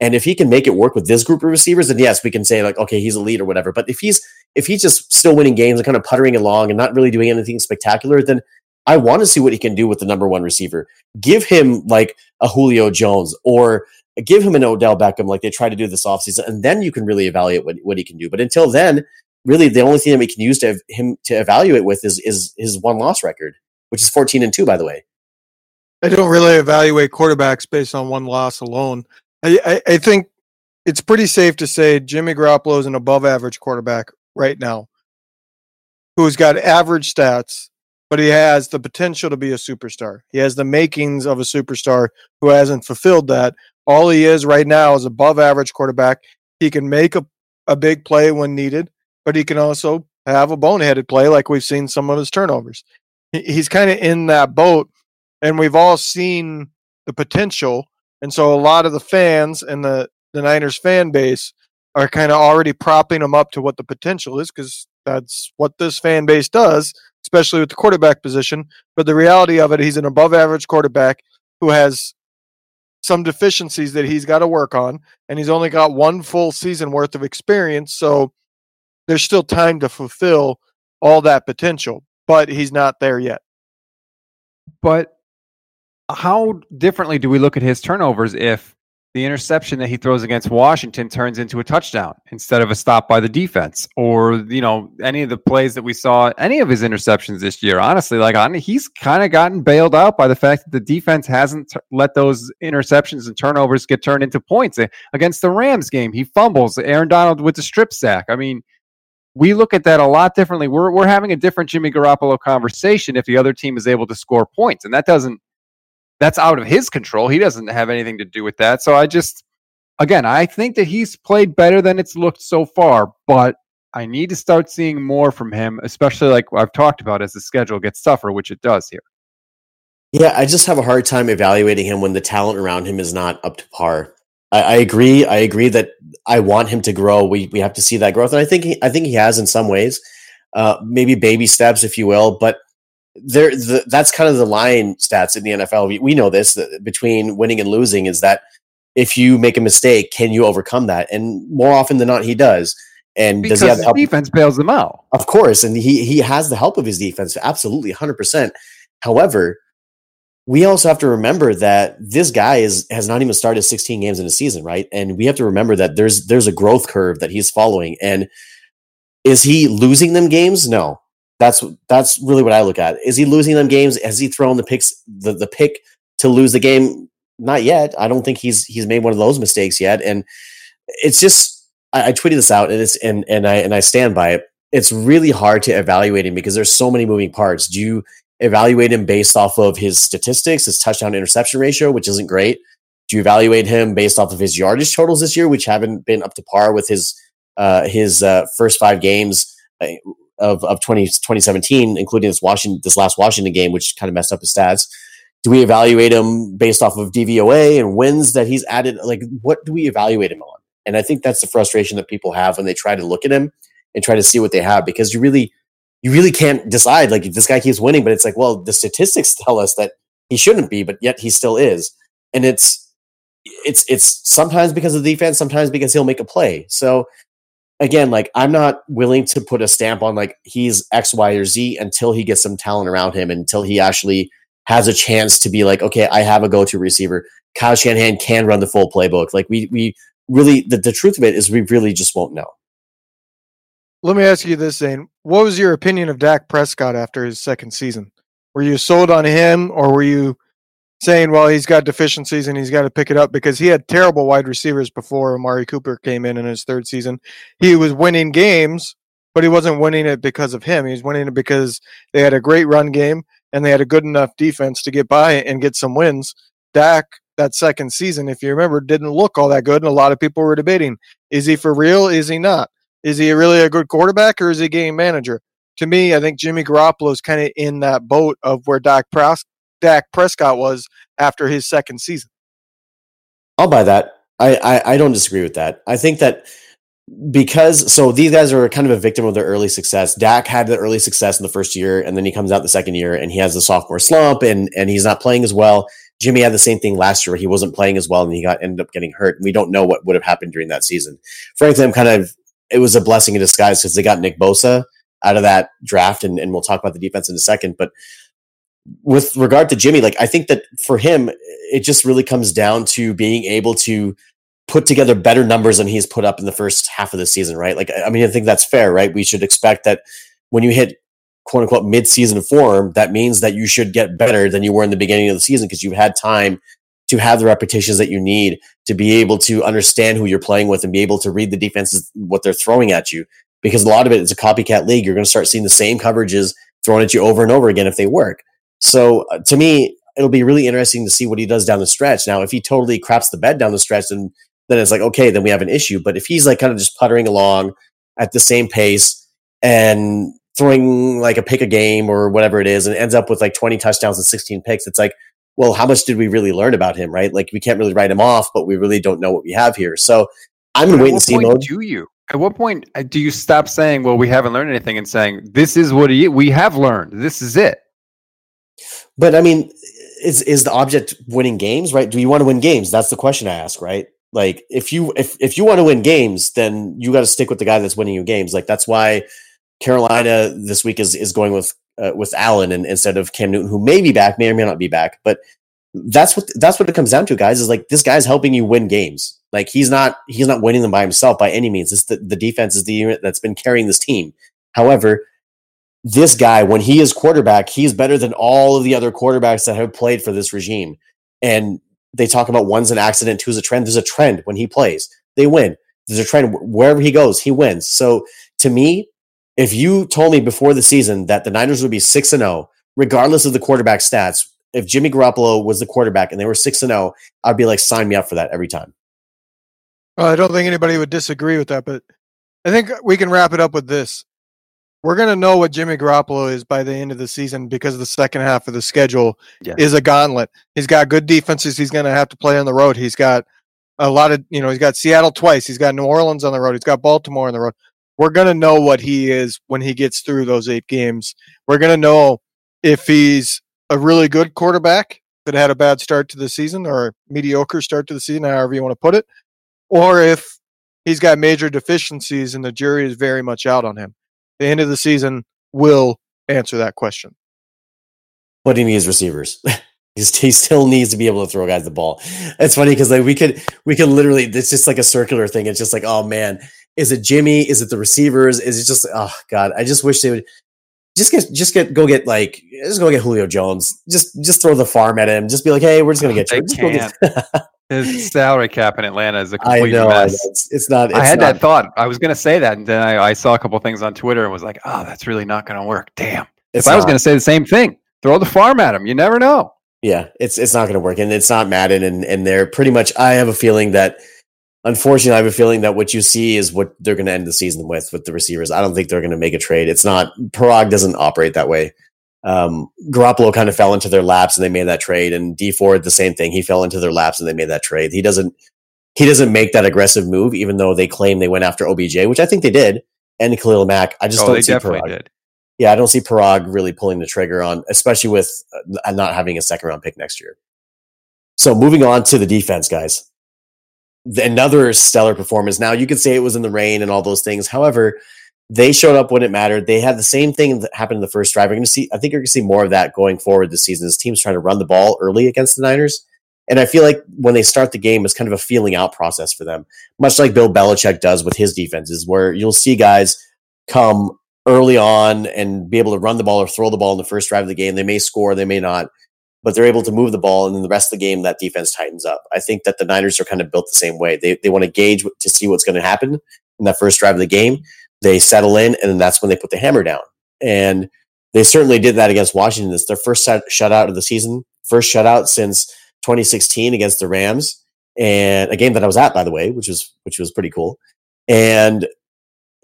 And if he can make it work with this group of receivers, then yes, we can say like, okay, he's a lead or whatever. But if he's if he's just still winning games and kind of puttering along and not really doing anything spectacular, then I want to see what he can do with the number one receiver. Give him like a Julio Jones or give him an Odell Beckham like they try to do this offseason, and then you can really evaluate what, what he can do. But until then, really the only thing that we can use to have him to evaluate with is is his one loss record, which is fourteen and two, by the way. I don't really evaluate quarterbacks based on one loss alone. I, I think it's pretty safe to say Jimmy Garoppolo is an above-average quarterback right now who's got average stats, but he has the potential to be a superstar. He has the makings of a superstar who hasn't fulfilled that. All he is right now is above-average quarterback. He can make a, a big play when needed, but he can also have a boneheaded play like we've seen some of his turnovers. He's kind of in that boat, and we've all seen the potential. And so a lot of the fans and the, the Niners fan base are kind of already propping them up to what the potential is because that's what this fan base does, especially with the quarterback position. But the reality of it, he's an above-average quarterback who has some deficiencies that he's got to work on, and he's only got one full season worth of experience, so there's still time to fulfill all that potential. But he's not there yet. But how differently do we look at his turnovers if the interception that he throws against Washington turns into a touchdown instead of a stop by the defense, or, you know, any of the plays that we saw, any of his interceptions this year? Honestly, like on, he's kind of gotten bailed out by the fact that the defense hasn't t- let those interceptions and turnovers get turned into points. Against the Rams game, he fumbles Aaron Donald with the strip sack. I mean, we look at that a lot differently. We're we're having a different Jimmy Garoppolo conversation if the other team is able to score points, and that doesn't. That's out of his control. He doesn't have anything to do with that. So I just, again, I think that he's played better than it's looked so far, but I need to start seeing more from him, especially like I've talked about as the schedule gets tougher, which it does here. Yeah, I just have a hard time evaluating him when the talent around him is not up to par. I, I agree. I agree that I want him to grow. We we have to see that growth, and I think he, I think he has in some ways, uh, maybe baby steps, if you will. But there, the, that's kind of the line stats in the N F L. We, we know this that between winning and losing is that if you make a mistake, can you overcome that? And more often than not, he does. And because does he have the help? Defense bails them out, of course, and he he has the help of his defense, absolutely, one hundred percent. However, we also have to remember that this guy is has not even started sixteen games in a season, right? And we have to remember that there's there's a growth curve that he's following. And is he losing them games? No, that's that's really what I look at. Is he losing them games? Has he thrown the picks the the pick to lose the game? Not yet. I don't think he's he's made one of those mistakes yet. And it's just I, I tweeted this out, and it's and and I and I stand by it. It's really hard to evaluate him because there's so many moving parts. Do you evaluate him based off of his statistics, his touchdown interception ratio, which isn't great? Do you evaluate him based off of his yardage totals this year, which haven't been up to par with his uh, his uh, first five games of of twenty, twenty seventeen, including this Washington this last Washington game, which kind of messed up his stats? Do we evaluate him based off of D V O A and wins that he's added? Like, what do we evaluate him on? And I think that's the frustration that people have when they try to look at him and try to see what they have, because you really You really can't decide. Like, if this guy keeps winning, but it's like, well, the statistics tell us that he shouldn't be, but yet he still is. And it's it's it's sometimes because of the defense, sometimes because he'll make a play. So again, like, I'm not willing to put a stamp on like he's X, Y, or Z until he gets some talent around him, until he actually has a chance to be like, okay, I have a go-to receiver. Kyle Shanahan can run the full playbook. Like we we really the, the truth of it is we really just won't know. Let me ask you this, Zane. What was your opinion of Dak Prescott after his second season? Were you sold on him, or were you saying, well, he's got deficiencies and he's got to pick it up? Because he had terrible wide receivers before Amari Cooper came in in his third season. He was winning games, but he wasn't winning it because of him. He was winning it because they had a great run game and they had a good enough defense to get by and get some wins. Dak, that second season, if you remember, didn't look all that good, and a lot of people were debating, is he for real? Is he not? Is he really a good quarterback, or is he a game manager? To me, I think Jimmy Garoppolo is kind of in that boat of where Dak Pres- Dak Prescott was after his second season. I'll buy that. I, I, I don't disagree with that. I think that because, so these guys are kind of a victim of their early success. Dak had the early success in the first year, and then he comes out the second year, and he has the sophomore slump, and, and he's not playing as well. Jimmy had the same thing last year where he wasn't playing as well, and he got ended up getting hurt. We don't know what would have happened during that season. Frankly, I'm kind of it was a blessing in disguise because they got Nick Bosa out of that draft. And, and we'll talk about the defense in a second, but with regard to Jimmy, like, I think that for him, it just really comes down to being able to put together better numbers than he's put up in the first half of the season. Right. Like, I mean, I think that's fair, right? We should expect that when you hit quote unquote mid-season form, that means that you should get better than you were in the beginning of the season, because you've had time to have the repetitions that you need to be able to understand who you're playing with and be able to read the defenses, what they're throwing at you. Because a lot of it is a copycat league. You're going to start seeing the same coverages thrown at you over and over again if they work. So uh, to me, it'll be really interesting to see what he does down the stretch. Now, if he totally craps the bed down the stretch, then, then it's like, okay, then we have an issue. But if he's like kind of just puttering along at the same pace and throwing like a pick a game or whatever it is, and ends up with like twenty touchdowns and sixteen picks, it's like, well, how much did we really learn about him, right? Like, we can't really write him off, but we really don't know what we have here. So I'm in wait and see mode. Do you? At what point do you stop saying, well, we haven't learned anything, and saying, this is what he, we have learned. This is it. But, I mean, is is the object winning games, right? Do you want to win games? That's the question I ask, right? Like, if you if, if you want to win games, then you got to stick with the guy that's winning you games. Like, that's why Carolina this week is is going with Uh, with Allen and instead of Cam Newton, who may be back, may or may not be back. But that's what that's what it comes down to, guys, is like, this guy's helping you win games. Like, he's not he's not winning them by himself by any means. It's the, the defense is the unit that's been carrying this team. However, this guy, when he is quarterback, he's better than all of the other quarterbacks that have played for this regime. And they talk about one's an accident, two's a trend. There's a trend. When he plays, they win. There's a trend. Wherever he goes, he wins. So to me, if you told me before the season that the Niners would be six and oh, regardless of the quarterback stats, if Jimmy Garoppolo was the quarterback and they were six and oh, I'd be like, sign me up for that every time. Well, I don't think anybody would disagree with that, but I think we can wrap it up with this. We're going to know what Jimmy Garoppolo is by the end of the season, because the second half of the schedule yeah. is a gauntlet. He's got good defenses he's going to have to play on the road. He's got a lot of, you know, he's got Seattle twice. He's got New Orleans on the road. He's got Baltimore on the road. We're going to know what he is when he gets through those eight games. We're going to know if he's a really good quarterback that had a bad start to the season or a mediocre start to the season, however you want to put it, or if he's got major deficiencies and the jury is very much out on him. The end of the season will answer that question. But he needs receivers. He still needs to be able to throw guys the ball. It's funny because like we could we could literally, it's just like a circular thing. It's just like, oh man, is it Jimmy? Is it the receivers? Is it just, oh God, I just wish they would just get just get go get like just go get Julio Jones. Just just throw the farm at him. Just be like, hey, we're just gonna get you. Just go get- His salary cap in Atlanta is a complete I know, mess. I know. It's, it's not. It's I had not. that thought. I was gonna say that, and then I, I saw a couple things on Twitter and was like, oh, that's really not gonna work. Damn. It's if not. I was gonna say the same thing. Throw the farm at him. You never know. Yeah, it's it's not going to work, and it's not Madden, and and they're pretty much. I have a feeling that, unfortunately, I have a feeling that what you see is what they're going to end the season with with the receivers. I don't think they're going to make a trade. It's not. Paraag doesn't operate that way. Um, Garoppolo kind of fell into their laps, and they made that trade. And D Ford, the same thing. He fell into their laps, and they made that trade. He doesn't. He doesn't make that aggressive move, even though they claim they went after O B J, which I think they did, and Khalil Mack. I just oh, don't they see definitely Paraag. Did. Yeah, I don't see Paraag really pulling the trigger on, especially with not having a second round pick next year. So moving on to the defense, guys. The, another stellar performance. Now, you could say it was in the rain and all those things. However, they showed up when it mattered. They had the same thing that happened in the first drive. We're gonna see, I think you're going to see more of that going forward this season. This team's trying to run the ball early against the Niners. And I feel like when they start the game, it's kind of a feeling out process for them, much like Bill Belichick does with his defenses, where you'll see guys come early on and be able to run the ball or throw the ball in the first drive of the game. They may score, they may not, but they're able to move the ball. And then the rest of the game, that defense tightens up. I think that the Niners are kind of built the same way. They they want to gauge to see what's going to happen in that first drive of the game. They settle in, and then that's when they put the hammer down. And they certainly did that against Washington. It's their first shutout of the season, first shutout since twenty sixteen against the Rams, and a game that I was at, by the way, which was which was pretty cool. And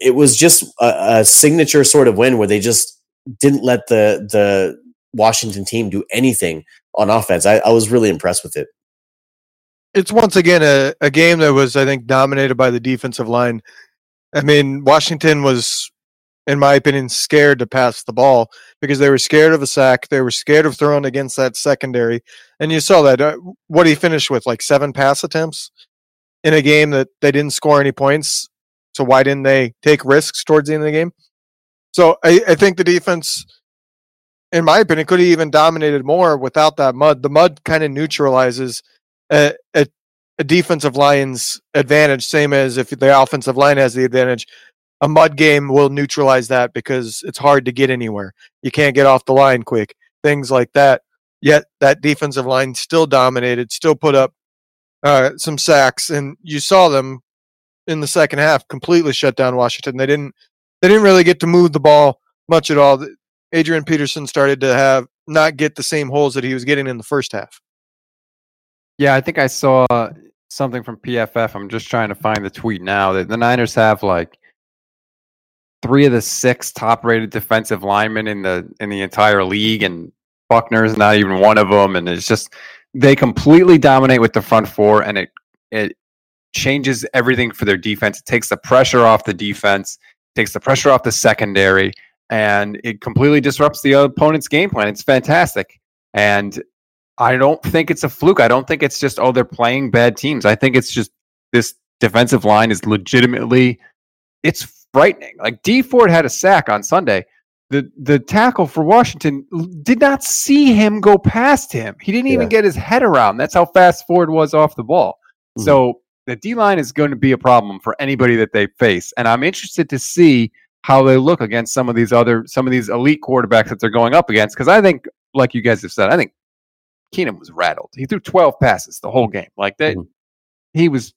it was just a, a signature sort of win where they just didn't let the the Washington team do anything on offense. I, I was really impressed with it. It's once again a, a game that was, I think, dominated by the defensive line. I mean, Washington was, in my opinion, scared to pass the ball because they were scared of a sack. They were scared of throwing against that secondary. And you saw that. What did he finish with? Like seven pass attempts in a game that they didn't score any points. So why didn't they take risks towards the end of the game? So I, I think the defense, in my opinion, could have even dominated more without that mud. The mud kind of neutralizes a, a, a defensive line's advantage, same as if the offensive line has the advantage. A mud game will neutralize that because it's hard to get anywhere. You can't get off the line quick, things like that. Yet that defensive line still dominated, still put up uh, some sacks, and you saw them in the second half, completely shut down Washington. They didn't. They didn't really get to move the ball much at all. Adrian Peterson started to have not get the same holes that he was getting in the first half. Yeah, I think I saw something from P F F. I'm just trying to find the tweet now that the Niners have like three of the six top-rated defensive linemen in the in the entire league, and Buckner's not even one of them. And it's just they completely dominate with the front four, and it it. changes everything for their defense. It takes the pressure off the defense, takes the pressure off the secondary, and it completely disrupts the opponent's game plan. It's fantastic. And I don't think it's a fluke. I don't think it's just, oh, they're playing bad teams. I think it's just this defensive line is legitimately, it's frightening. Like D Ford had a sack on Sunday. The the tackle for Washington did not see him go past him. He didn't yeah. even get his head around. That's how fast Ford was off the ball. Mm-hmm. So the D-line is going to be a problem for anybody that they face. And I'm interested to see how they look against some of these other, some of these elite quarterbacks that they're going up against. Because I think, like you guys have said, I think Keenan was rattled. He threw twelve passes the whole game. Like that, mm-hmm. he was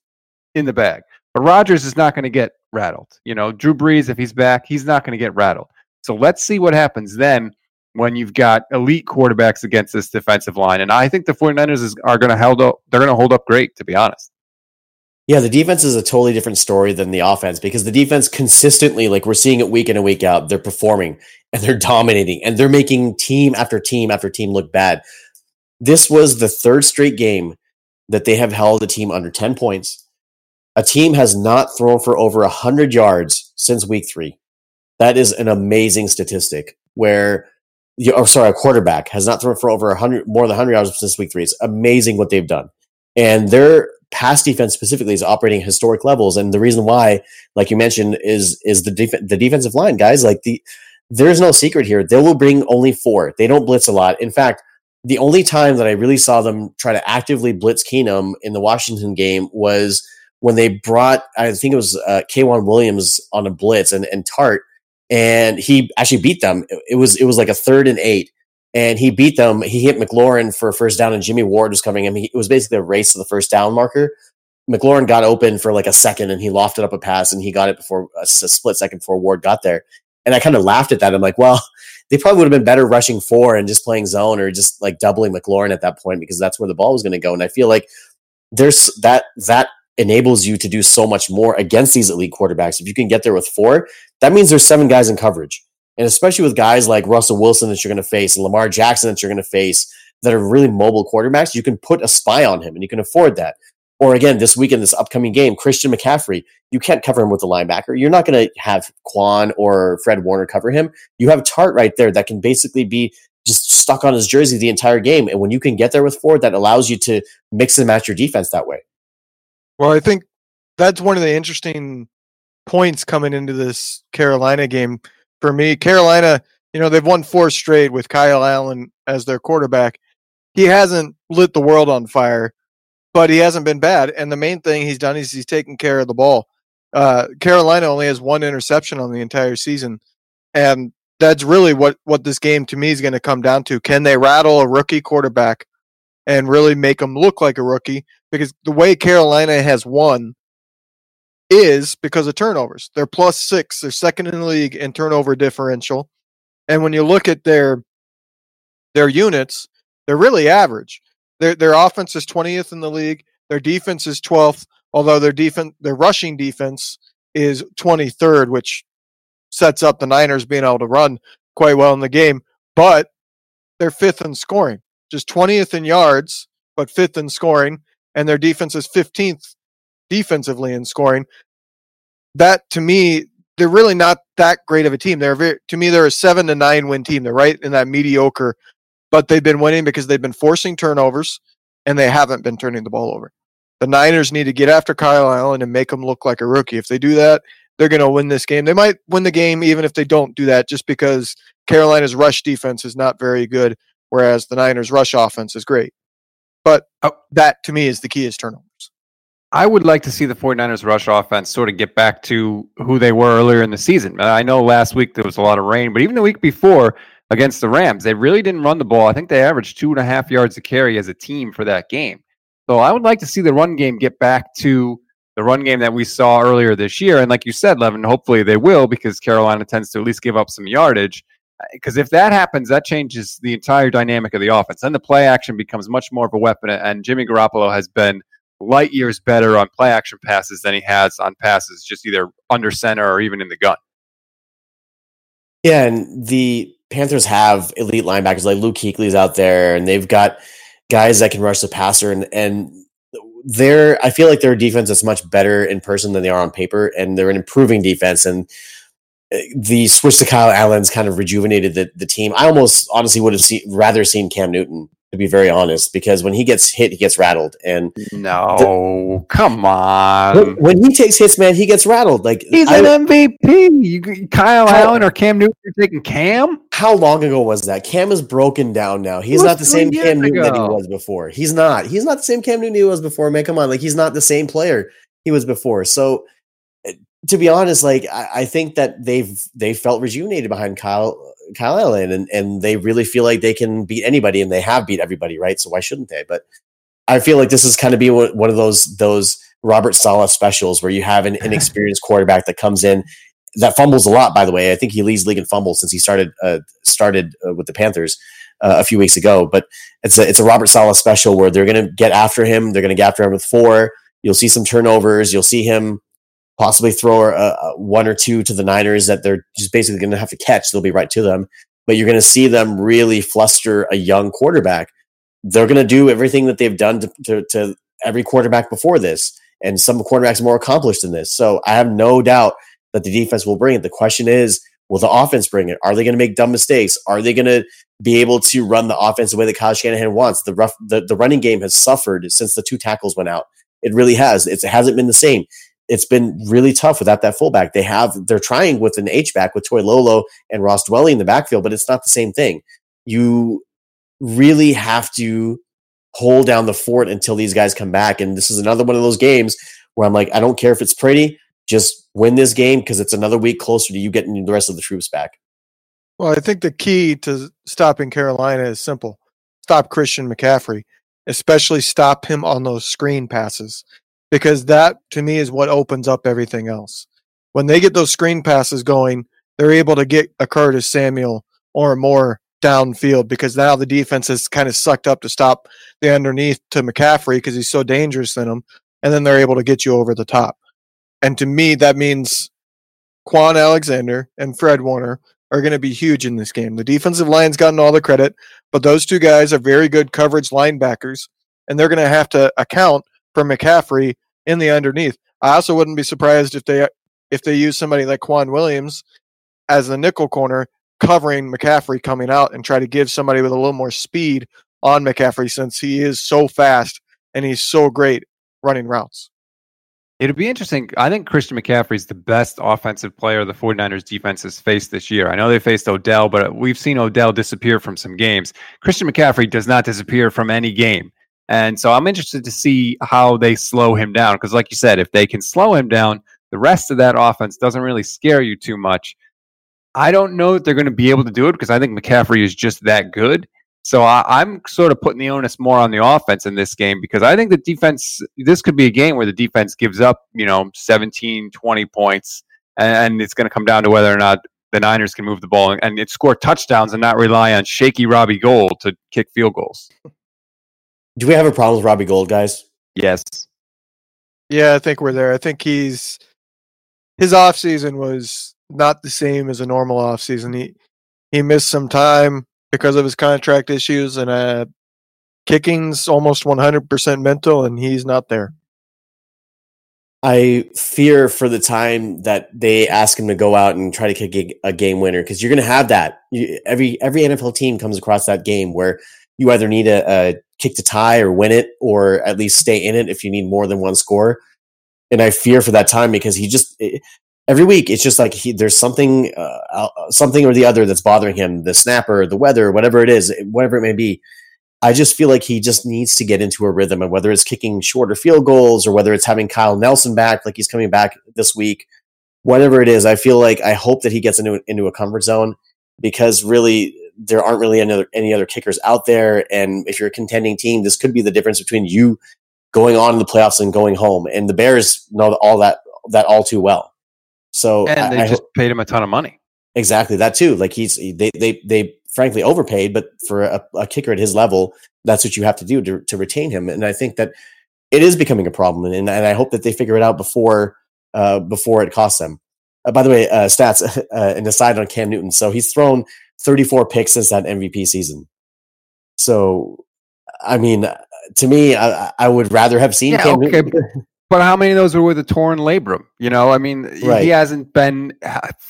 in the bag. But Rodgers is not going to get rattled. You know, Drew Brees, if he's back, he's not going to get rattled. So let's see what happens then when you've got elite quarterbacks against this defensive line. And I think the 49ers is, are going to hold up. They're going to hold up great, to be honest. Yeah, the defense is a totally different story than the offense because the defense consistently, like we're seeing it week in and week out, they're performing and they're dominating and they're making team after team after team look bad. This was the third straight game that they have held a team under ten points. A team has not thrown for over one hundred yards since week three. That is an amazing statistic where, or sorry, a quarterback has not thrown for over one hundred, more than one hundred yards since week three. It's amazing what they've done. And their pass defense specifically is operating at historic levels. And the reason why, like you mentioned, is is the, def- the defensive line, guys. Like the There's no secret here. They will bring only four. They don't blitz a lot. In fact, the only time that I really saw them try to actively blitz Keenum in the Washington game was when they brought, I think it was uh, K'Wan Williams on a blitz and, and Tart, and he actually beat them. It was it was like a third and eight, and he beat them. He hit McLaurin for a first down, and Jimmy Ward was covering him. He, it was basically a race to the first down marker. McLaurin got open for like a second, and he lofted up a pass, and he got it before a split second before Ward got there. And I kind of laughed at that. I'm like, well, they probably would have been better rushing four and just playing zone or just like doubling McLaurin at that point because that's where the ball was going to go. And I feel like there's that that enables you to do so much more against these elite quarterbacks. If you can get there with four, that means there's seven guys in coverage. And especially with guys like Russell Wilson that you're going to face and Lamar Jackson that you're going to face that are really mobile quarterbacks, you can put a spy on him and you can afford that. Or again, this weekend, this upcoming game, Christian McCaffrey, you can't cover him with a linebacker. You're not going to have Quan or Fred Warner cover him. You have Tart right there that can basically be just stuck on his jersey the entire game. And when you can get there with Ford, that allows you to mix and match your defense that way. Well, I think that's one of the interesting points coming into this Carolina game for me. Carolina, you know, they've won four straight with Kyle Allen as their quarterback. He hasn't lit the world on fire, but he hasn't been bad. And the main thing he's done is he's taken care of the ball. Uh, Carolina only has one interception on the entire season. And that's really what, what this game to me is going to come down to. Can they rattle a rookie quarterback and really make him look like a rookie? Because the way Carolina has won is because of turnovers. They're plus six. They're second in the league in turnover differential. And when you look at their, their units, they're really average. Their their offense is twentieth in the league. Their defense is twelfth, although their defense, their rushing defense is twenty-third, which sets up the Niners being able to run quite well in the game. But they're fifth in scoring, just twentieth in yards, but fifth in scoring. And their defense is fifteenth defensively in scoring. That, to me, they're really not that great of a team. They're very, to me, they're a seven to nine win team. They're right in that mediocre. But they've been winning because they've been forcing turnovers, and they haven't been turning the ball over. The Niners need to get after Kyle Allen and make him look like a rookie. If they do that, they're going to win this game. They might win the game even if they don't do that, just because Carolina's rush defense is not very good, whereas the Niners' rush offense is great. But that, to me, is the key, is turnovers. I would like to see the 49ers' rush offense sort of get back to who they were earlier in the season. I know last week there was a lot of rain, but even the week before, against the Rams, they really didn't run the ball. I think they averaged two and a half yards a carry as a team for that game. So I would like to see the run game get back to the run game that we saw earlier this year. And like you said, Levin, hopefully they will, because Carolina tends to at least give up some yardage. Because if that happens, that changes the entire dynamic of the offense. Then the play action becomes much more of a weapon. And Jimmy Garoppolo has been light years better on play action passes than he has on passes just either under center or even in the gun. Yeah, and the Panthers have elite linebackers like Luke Kuechly's out there, and they've got guys that can rush the passer, and and they're, I feel like their defense is much better in person than they are on paper, and they're an improving defense, and the switch to Kyle Allen's kind of rejuvenated the, the team. I almost honestly would have see, rather seen Cam Newton, to be very honest, because when he gets hit, he gets rattled. And no, the, come on. When, when he takes hits, man, he gets rattled. Like he's I, an M V P. You, Kyle, Kyle Allen or Cam Newton, you're taking Cam? How long ago was that? Cam is broken down now. He's not the same Cam Newton ago that he was before. He's not. He's not the same Cam Newton he was before, man. Come on. Like, he's not the same player he was before. So, to be honest, like I, I think that they've they felt rejuvenated behind Kyle Kyle Allen, and, and they really feel like they can beat anybody, and they have beat everybody, right? So why shouldn't they? But I feel like this is kind of be one of those those Robert Saleh specials where you have an inexperienced quarterback that comes in that fumbles a lot. By the way, I think he leads league in fumbles since he started uh, started uh, with the Panthers uh, a few weeks ago. But it's a it's a Robert Saleh special where they're going to get after him. They're going to get after him with four. You'll see some turnovers. You'll see him possibly throw a, a one or two to the Niners that they're just basically going to have to catch. They'll be right to them. But you're going to see them really fluster a young quarterback. They're going to do everything that they've done to, to, to every quarterback before this, and some quarterbacks more accomplished than this. So I have no doubt that the defense will bring it. The question is, will the offense bring it? Are they going to make dumb mistakes? Are they going to be able to run the offense the way that Kyle Shanahan wants? The rough, the, the running game has suffered since the two tackles went out. It really has. It's, it hasn't been the same. It's been really tough without that fullback. They have, they're trying with an H-back with Toy Lolo and Ross Dwelly in the backfield, but it's not the same thing. You really have to hold down the fort until these guys come back. And this is another one of those games where I'm like, I don't care if it's pretty, just win this game, because it's another week closer to you getting the rest of the troops back. Well, I think the key to stopping Carolina is simple. Stop Christian McCaffrey, especially stop him on those screen passes, because that, to me, is what opens up everything else. When they get those screen passes going, they're able to get a Curtis Samuel or more downfield, because now the defense is kind of sucked up to stop the underneath to McCaffrey because he's so dangerous in him, and then they're able to get you over the top. And to me, that means Quan Alexander and Fred Warner are going to be huge in this game. The defensive line's gotten all the credit, but those two guys are very good coverage linebackers, and they're going to have to account for McCaffrey in the underneath. I also wouldn't be surprised if they if they use somebody like Quan Williams as the nickel corner covering McCaffrey coming out, and try to give somebody with a little more speed on McCaffrey, since he is so fast and he's so great running routes. It'll be interesting. I think Christian McCaffrey is the best offensive player the 49ers defense has faced this year. I know they faced Odell, but we've seen Odell disappear from some games. Christian McCaffrey does not disappear from any game. And so I'm interested to see how they slow him down. Because like you said, if they can slow him down, the rest of that offense doesn't really scare you too much. I don't know that they're going to be able to do it, because I think McCaffrey is just that good. So I, I'm sort of putting the onus more on the offense in this game, because I think the defense, this could be a game where the defense gives up, you know, seventeen, twenty points, and, and it's going to come down to whether or not the Niners can move the ball and, and it score touchdowns and not rely on shaky Robbie Gould to kick field goals. Do we have a problem with Robbie Gould, guys? Yes. Yeah, I think we're there. I think he's, his offseason was not the same as a normal offseason. He he missed some time because of his contract issues, and uh, kicking's almost one hundred percent mental, and he's not there. I fear for the time that they ask him to go out and try to kick a, a game winner, because you're going to have that. You, every every N F L team comes across that game where you either need a, a kick to tie or win it, or at least stay in it if you need more than one score. And I fear for that time, because he just... It, Every week, it's just like he, there's something uh, something or the other that's bothering him, the snapper, the weather, whatever it is, whatever it may be. I just feel like he just needs to get into a rhythm, and whether it's kicking shorter field goals or whether it's having Kyle Nelson back, like he's coming back this week, whatever it is, I feel like I hope that he gets into, into a comfort zone, because really there aren't really another, any other kickers out there. And if you're a contending team, this could be the difference between you going on in the playoffs and going home. And the Bears know all that, that all too well. So and they I, just I, paid him a ton of money. Exactly, that too. Like he's they they they frankly overpaid, but for a, a kicker at his level, that's what you have to do to, to retain him. And I think that it is becoming a problem, and, and I hope that they figure it out before uh, before it costs them. Uh, by the way, uh, stats uh, an aside on Cam Newton. So he's thrown thirty-four picks since that M V P season. So I mean, to me, I, I would rather have seen yeah, Cam okay. Newton. But how many of those were with a torn labrum? You know, I mean, right. He hasn't been.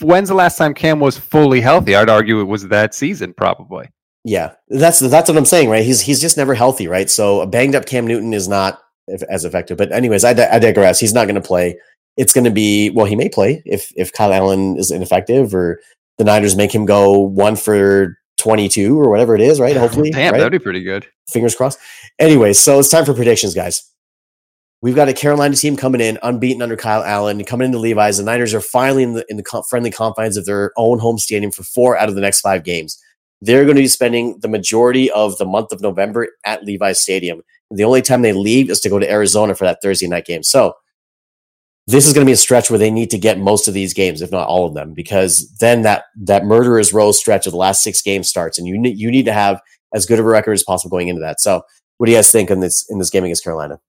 When's the last time Cam was fully healthy? I'd argue it was that season, probably. Yeah, that's that's what I'm saying, right? He's he's just never healthy, right? So a banged up Cam Newton is not as effective. But anyways, I, I digress. He's not going to play. It's going to be well. He may play if if Kyle Allen is ineffective, or the Niners make him go one for twenty-two or whatever it is, right? Hopefully, damn, right? That'd be pretty good. Fingers crossed. Anyways, so it's time for predictions, guys. We've got a Carolina team coming in, unbeaten under Kyle Allen, coming into Levi's. The Niners are finally in the, in the friendly confines of their own home stadium for four out of the next five games. They're going to be spending the majority of the month of November at Levi's Stadium. The only time they leave is to go to Arizona for that Thursday night game. So this is going to be a stretch where they need to get most of these games, if not all of them, because then that that murderer's row stretch of the last six games starts, and you ne- you need to have as good of a record as possible going into that. So what do you guys think in this in this game against Carolina?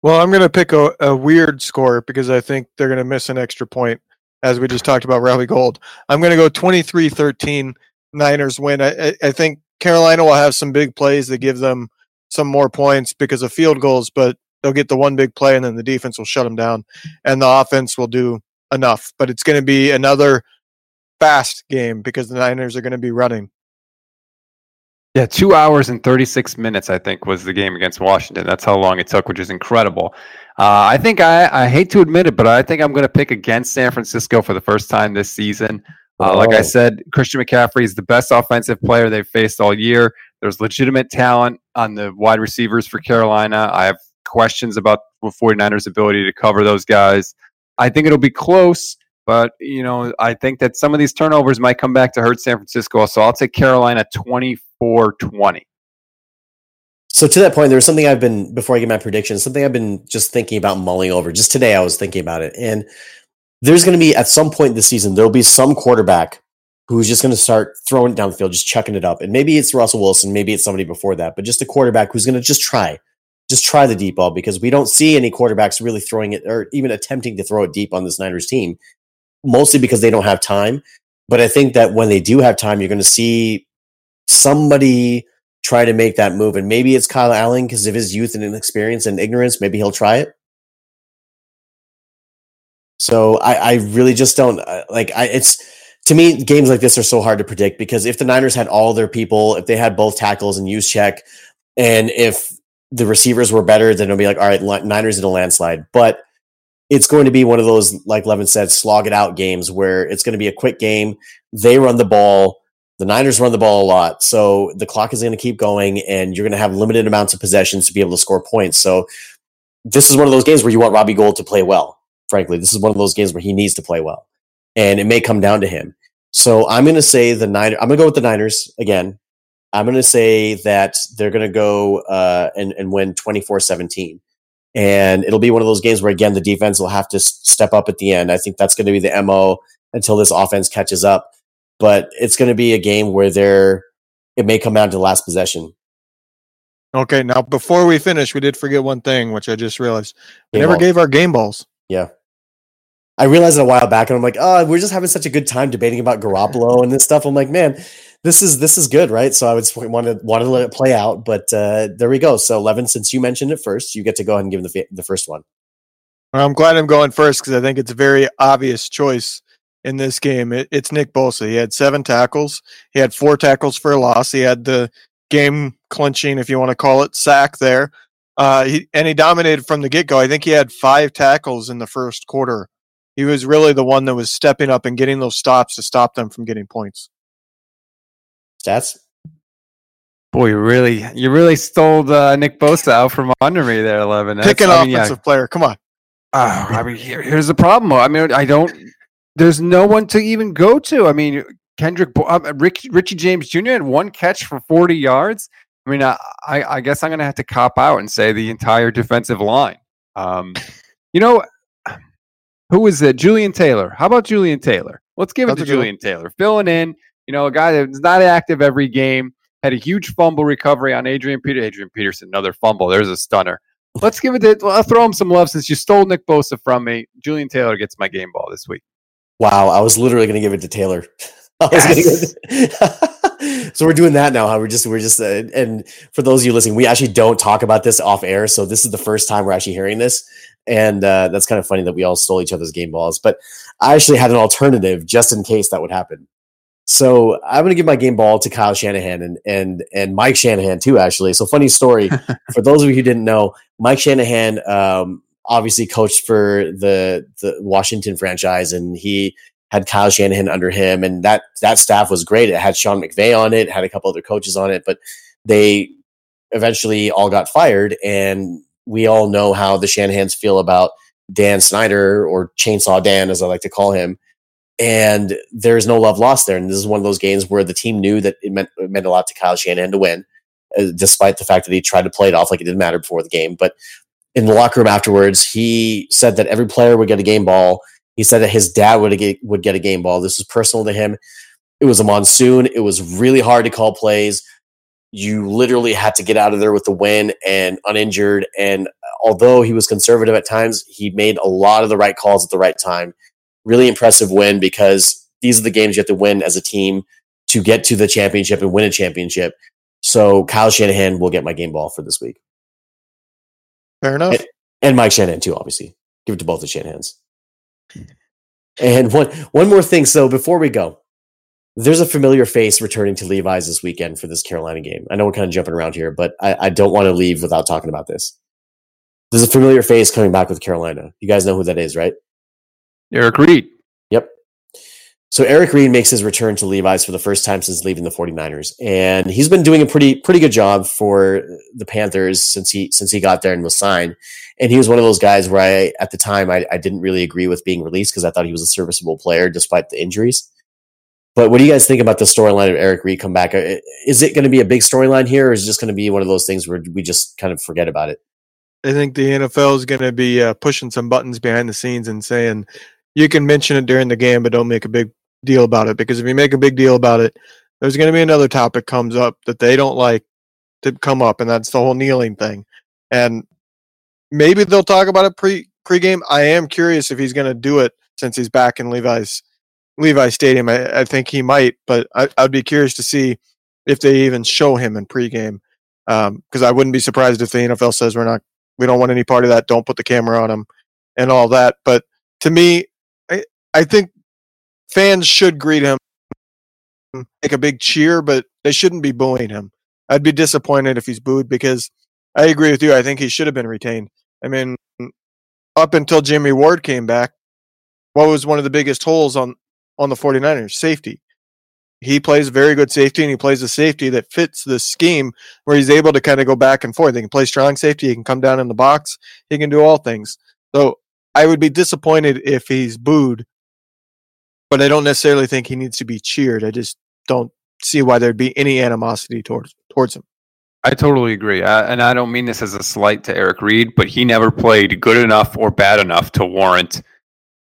Well, I'm going to pick a, a weird score, because I think they're going to miss an extra point, as we just talked about Robbie Gould. I'm going to go twenty-three thirteen Niners win. I, I think Carolina will have some big plays that give them some more points because of field goals, but they'll get the one big play and then the defense will shut them down and the offense will do enough. But it's going to be another fast game because the Niners are going to be running. Yeah, two hours and thirty-six minutes, I think, was the game against Washington. That's how long it took, which is incredible. Uh, I think I, I hate to admit it, but I think I'm going to pick against San Francisco for the first time this season. Uh, like I said, Christian McCaffrey is the best offensive player they've faced all year. There's legitimate talent on the wide receivers for Carolina. I have questions about the 49ers' ability to cover those guys. I think it'll be close, but you know, I think that some of these turnovers might come back to hurt San Francisco. So I'll take Carolina twenty-four twenty. So to that point, there was something I've been, before I get my prediction, something I've been just thinking about mulling over. Just today I was thinking about it. And there's going to be, at some point this season, there'll be some quarterback who's just going to start throwing it down the field, just chucking it up. And maybe it's Russell Wilson, maybe it's somebody before that, but just a quarterback who's going to just try, just try the deep ball, because we don't see any quarterbacks really throwing it or even attempting to throw it deep on this Niners team, mostly because they don't have time. But I think that when they do have time, you're going to see somebody try to make that move. And maybe it's Kyle Allen because of his youth and inexperience and ignorance. Maybe he'll try it. So I, I really just don't like I it's to me, games like this are so hard to predict, because if the Niners had all their people, if they had both tackles and use check, and if the receivers were better, then it'll be like, all right, Niners in a landslide. But it's going to be one of those, like Levin said, slog it out games where it's going to be a quick game. They run the ball. The Niners run the ball a lot. So the clock is going to keep going and you're going to have limited amounts of possessions to be able to score points. So this is one of those games where you want Robbie Gould to play well. Frankly, this is one of those games where he needs to play well, and it may come down to him. So I'm going to say the Niners. I'm going to go with the Niners again. I'm going to say that they're going to go uh, and, and win twenty-four seventeen. And it'll be one of those games where, again, the defense will have to s- step up at the end. I think that's going to be the M O until this offense catches up. But it's going to be a game where they're, it may come down to the last possession. Okay, now before we finish, we did forget one thing, which I just realized. We game never balls. gave our game balls. Yeah. I realized it a while back, and I'm like, oh, we're just having such a good time debating about Garoppolo and this stuff. I'm like, man, this is this is good, right? So I just wanted, wanted to let it play out, but uh, there we go. So, Levin, since you mentioned it first, you get to go ahead and give him the, the first one. Well, I'm glad I'm going first because I think it's a very obvious choice in this game. It, it's Nick Bosa. He had seven tackles. He had four tackles for a loss. He had the game-clinching, if you want to call it, sack there. Uh, he, and he dominated from the get-go. I think he had five tackles in the first quarter. He was really the one that was stepping up and getting those stops to stop them from getting points. Stats? Boy, you really, you really stole uh, Nick Bosa out from under me there, Levin. That's, Pick an I mean, offensive yeah. player. Come on. Uh, I mean, here, here's the problem. I mean, I don't. There's no one to even go to. I mean, Kendrick, uh, Rick, Richie James Junior had one catch for forty yards. I mean, I, I guess I'm going to have to cop out and say the entire defensive line. Um, you know, who is it? Julian Taylor. How about Julian Taylor? Let's give That's it to Julian one. Taylor. Filling in, you know, a guy that's not active every game. Had a huge fumble recovery on Adrian Peterson. Adrian Peterson, another fumble. There's a stunner. Let's give it to, I'll throw him some love since you stole Nick Bosa from me. Julian Taylor gets my game ball this week. Wow, I was literally going to give it to Taylor. I was yes. going to So we're doing that now. Huh? We're just, we're just, uh, and for those of you listening, we actually don't talk about this off air. So this is the first time we're actually hearing this. And uh, that's kind of funny that we all stole each other's game balls, but I actually had an alternative just in case that would happen. So I'm going to give my game ball to Kyle Shanahan and, and, and Mike Shanahan too, actually. So funny story for those of you who didn't know, Mike Shanahan um, obviously coached for the, the Washington franchise, and he had Kyle Shanahan under him, and that that staff was great. It had Sean McVay on it, had a couple other coaches on it, but they eventually all got fired, and we all know how the Shanahans feel about Dan Snyder, or Chainsaw Dan, as I like to call him, and there's no love lost there, and this is one of those games where the team knew that it meant, it meant a lot to Kyle Shanahan to win, uh, despite the fact that he tried to play it off like it didn't matter before the game. But in the locker room afterwards, he said that every player would get a game ball. He said that his dad would get, would get a game ball. This was personal to him. It was a monsoon. It was really hard to call plays. You literally had to get out of there with the win and uninjured. And although he was conservative at times, he made a lot of the right calls at the right time. Really impressive win, because these are the games you have to win as a team to get to the championship and win a championship. So Kyle Shanahan will get my game ball for this week. Fair enough. And, and Mike Shanahan too, obviously. Give it to both the Shanahans. And one one more thing. So before we go, there's a familiar face returning to Levi's this weekend for this Carolina game. I know we're kind of jumping around here, but I, I don't want to leave without talking about this. There's a familiar face coming back with Carolina. You guys know who that is, right? Eric Reid. Yep. So Eric Reid makes his return to Levi's for the first time since leaving the 49ers. And he's been doing a pretty pretty good job for the Panthers since he since he got there and was signed. And he was one of those guys where I, at the time, I, I didn't really agree with being released because I thought he was a serviceable player despite the injuries. But what do you guys think about the storyline of Eric Reid come back? Is it going to be a big storyline here, or is it just going to be one of those things where we just kind of forget about it? I think the N F L is going to be uh, pushing some buttons behind the scenes and saying, you can mention it during the game, but don't make a big deal about it. Because if you make a big deal about it, there's going to be another topic comes up that they don't like to come up, and that's the whole kneeling thing. And maybe they'll talk about it pre pregame. I am curious if he's going to do it since he's back in Levi's Levi Stadium. I, I think he might, but I, I'd be curious to see if they even show him in pregame. Um, because I wouldn't be surprised if the N F L says we're not, we don't want any part of that. Don't put the camera on him and all that. But to me, I, I think fans should greet him, make a big cheer, but they shouldn't be booing him. I'd be disappointed if he's booed because I agree with you. I think he should have been retained. I mean, up until Jimmy Ward came back, what was one of the biggest holes on, on the 49ers? Safety. He plays very good safety, and he plays a safety that fits this scheme where he's able to kind of go back and forth. He can play strong safety. He can come down in the box. He can do all things. So I would be disappointed if he's booed, but I don't necessarily think he needs to be cheered. I just don't see why there'd be any animosity towards towards him. I totally agree. I, and I don't mean this as a slight to Eric Reid, but he never played good enough or bad enough to warrant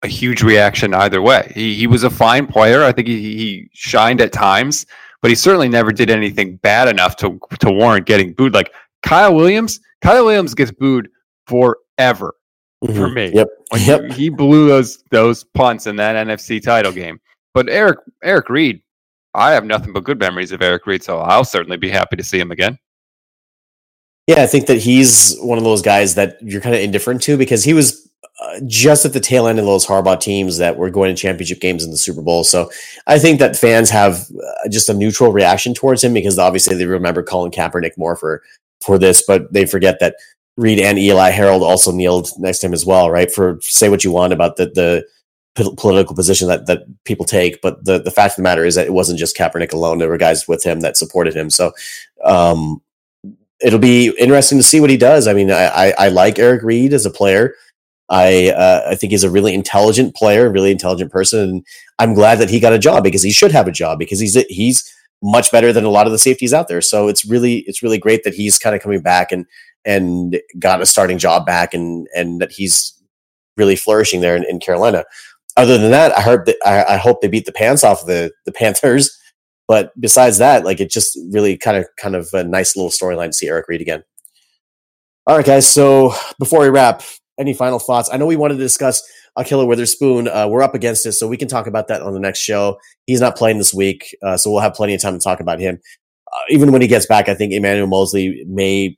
a huge reaction either way. He he was a fine player. I think he, he shined at times, but he certainly never did anything bad enough to to warrant getting booed. Like Kyle Williams, Kyle Williams gets booed forever mm-hmm. for me. Yep, like yep. He, he blew those those punts in that N F C title game. But Eric Eric Reid, I have nothing but good memories of Eric Reid, so I'll certainly be happy to see him again. Yeah, I think that he's one of those guys that you're kind of indifferent to because he was Uh, just at the tail end of those Harbaugh teams that were going to championship games in the Super Bowl. So I think that fans have uh, just a neutral reaction towards him because obviously they remember Colin Kaepernick more for, for this, but they forget that Reid and Eli Harold also kneeled next to him as well, right? For say what you want about the, the p- political position that, that people take. But the, the fact of the matter is that it wasn't just Kaepernick alone. There were guys with him that supported him. So, um, it'll be interesting to see what he does. I mean, I, I, I like Eric Reid as a player. I uh, I think he's a really intelligent player, really intelligent person, and I'm glad that he got a job because he should have a job because he's he's much better than a lot of the safeties out there. So it's really it's really great that he's kind of coming back and and got a starting job back and and that he's really flourishing there in, in Carolina. Other than that, I hope that I, I hope they beat the pants off of the the Panthers. But besides that, like it just really kind of kind of a nice little storyline to see Eric Reid again. All right, guys. So before we wrap. Any final thoughts? I know we wanted to discuss Ahkello Witherspoon. Uh, we're up against this, so we can talk about that on the next show. He's not playing this week, uh, so we'll have plenty of time to talk about him. Uh, even when he gets back, I think Emmanuel Mosley may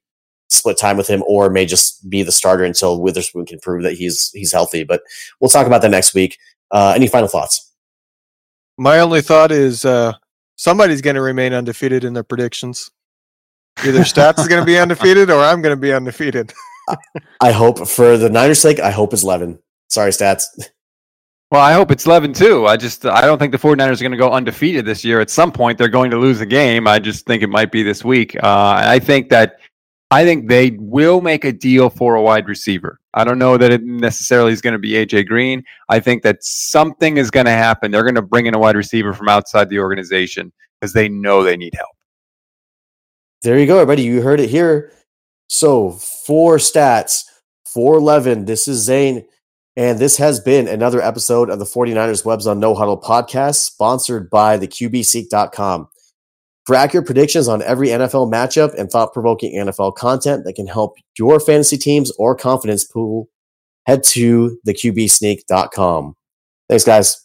split time with him or may just be the starter until Witherspoon can prove that he's he's healthy. But we'll talk about that next week. Uh, any final thoughts? My only thought is uh, somebody's going to remain undefeated in their predictions. Either Stats is going to be undefeated or I'm going to be undefeated. I hope for the Niners' sake, I hope it's Levin. Sorry, Stats. Well, I hope it's Levin too. I just I don't think the 49ers are going to go undefeated this year. At some point, they're going to lose a game. I just think it might be this week. Uh, I think that I think they will make a deal for a wide receiver. I don't know that it necessarily is going to be A J. Green. I think that something is going to happen. They're going to bring in a wide receiver from outside the organization because they know they need help. There you go, everybody. You heard it here. So, for Stats, for Levin, this is Zane, and this has been another episode of the 49ers Webs on No Huddle podcast, sponsored by the Q B seek dot com. For accurate predictions on every N F L matchup and thought-provoking N F L content that can help your fantasy teams or confidence pool, head to the Q B sneak dot com. Thanks, guys.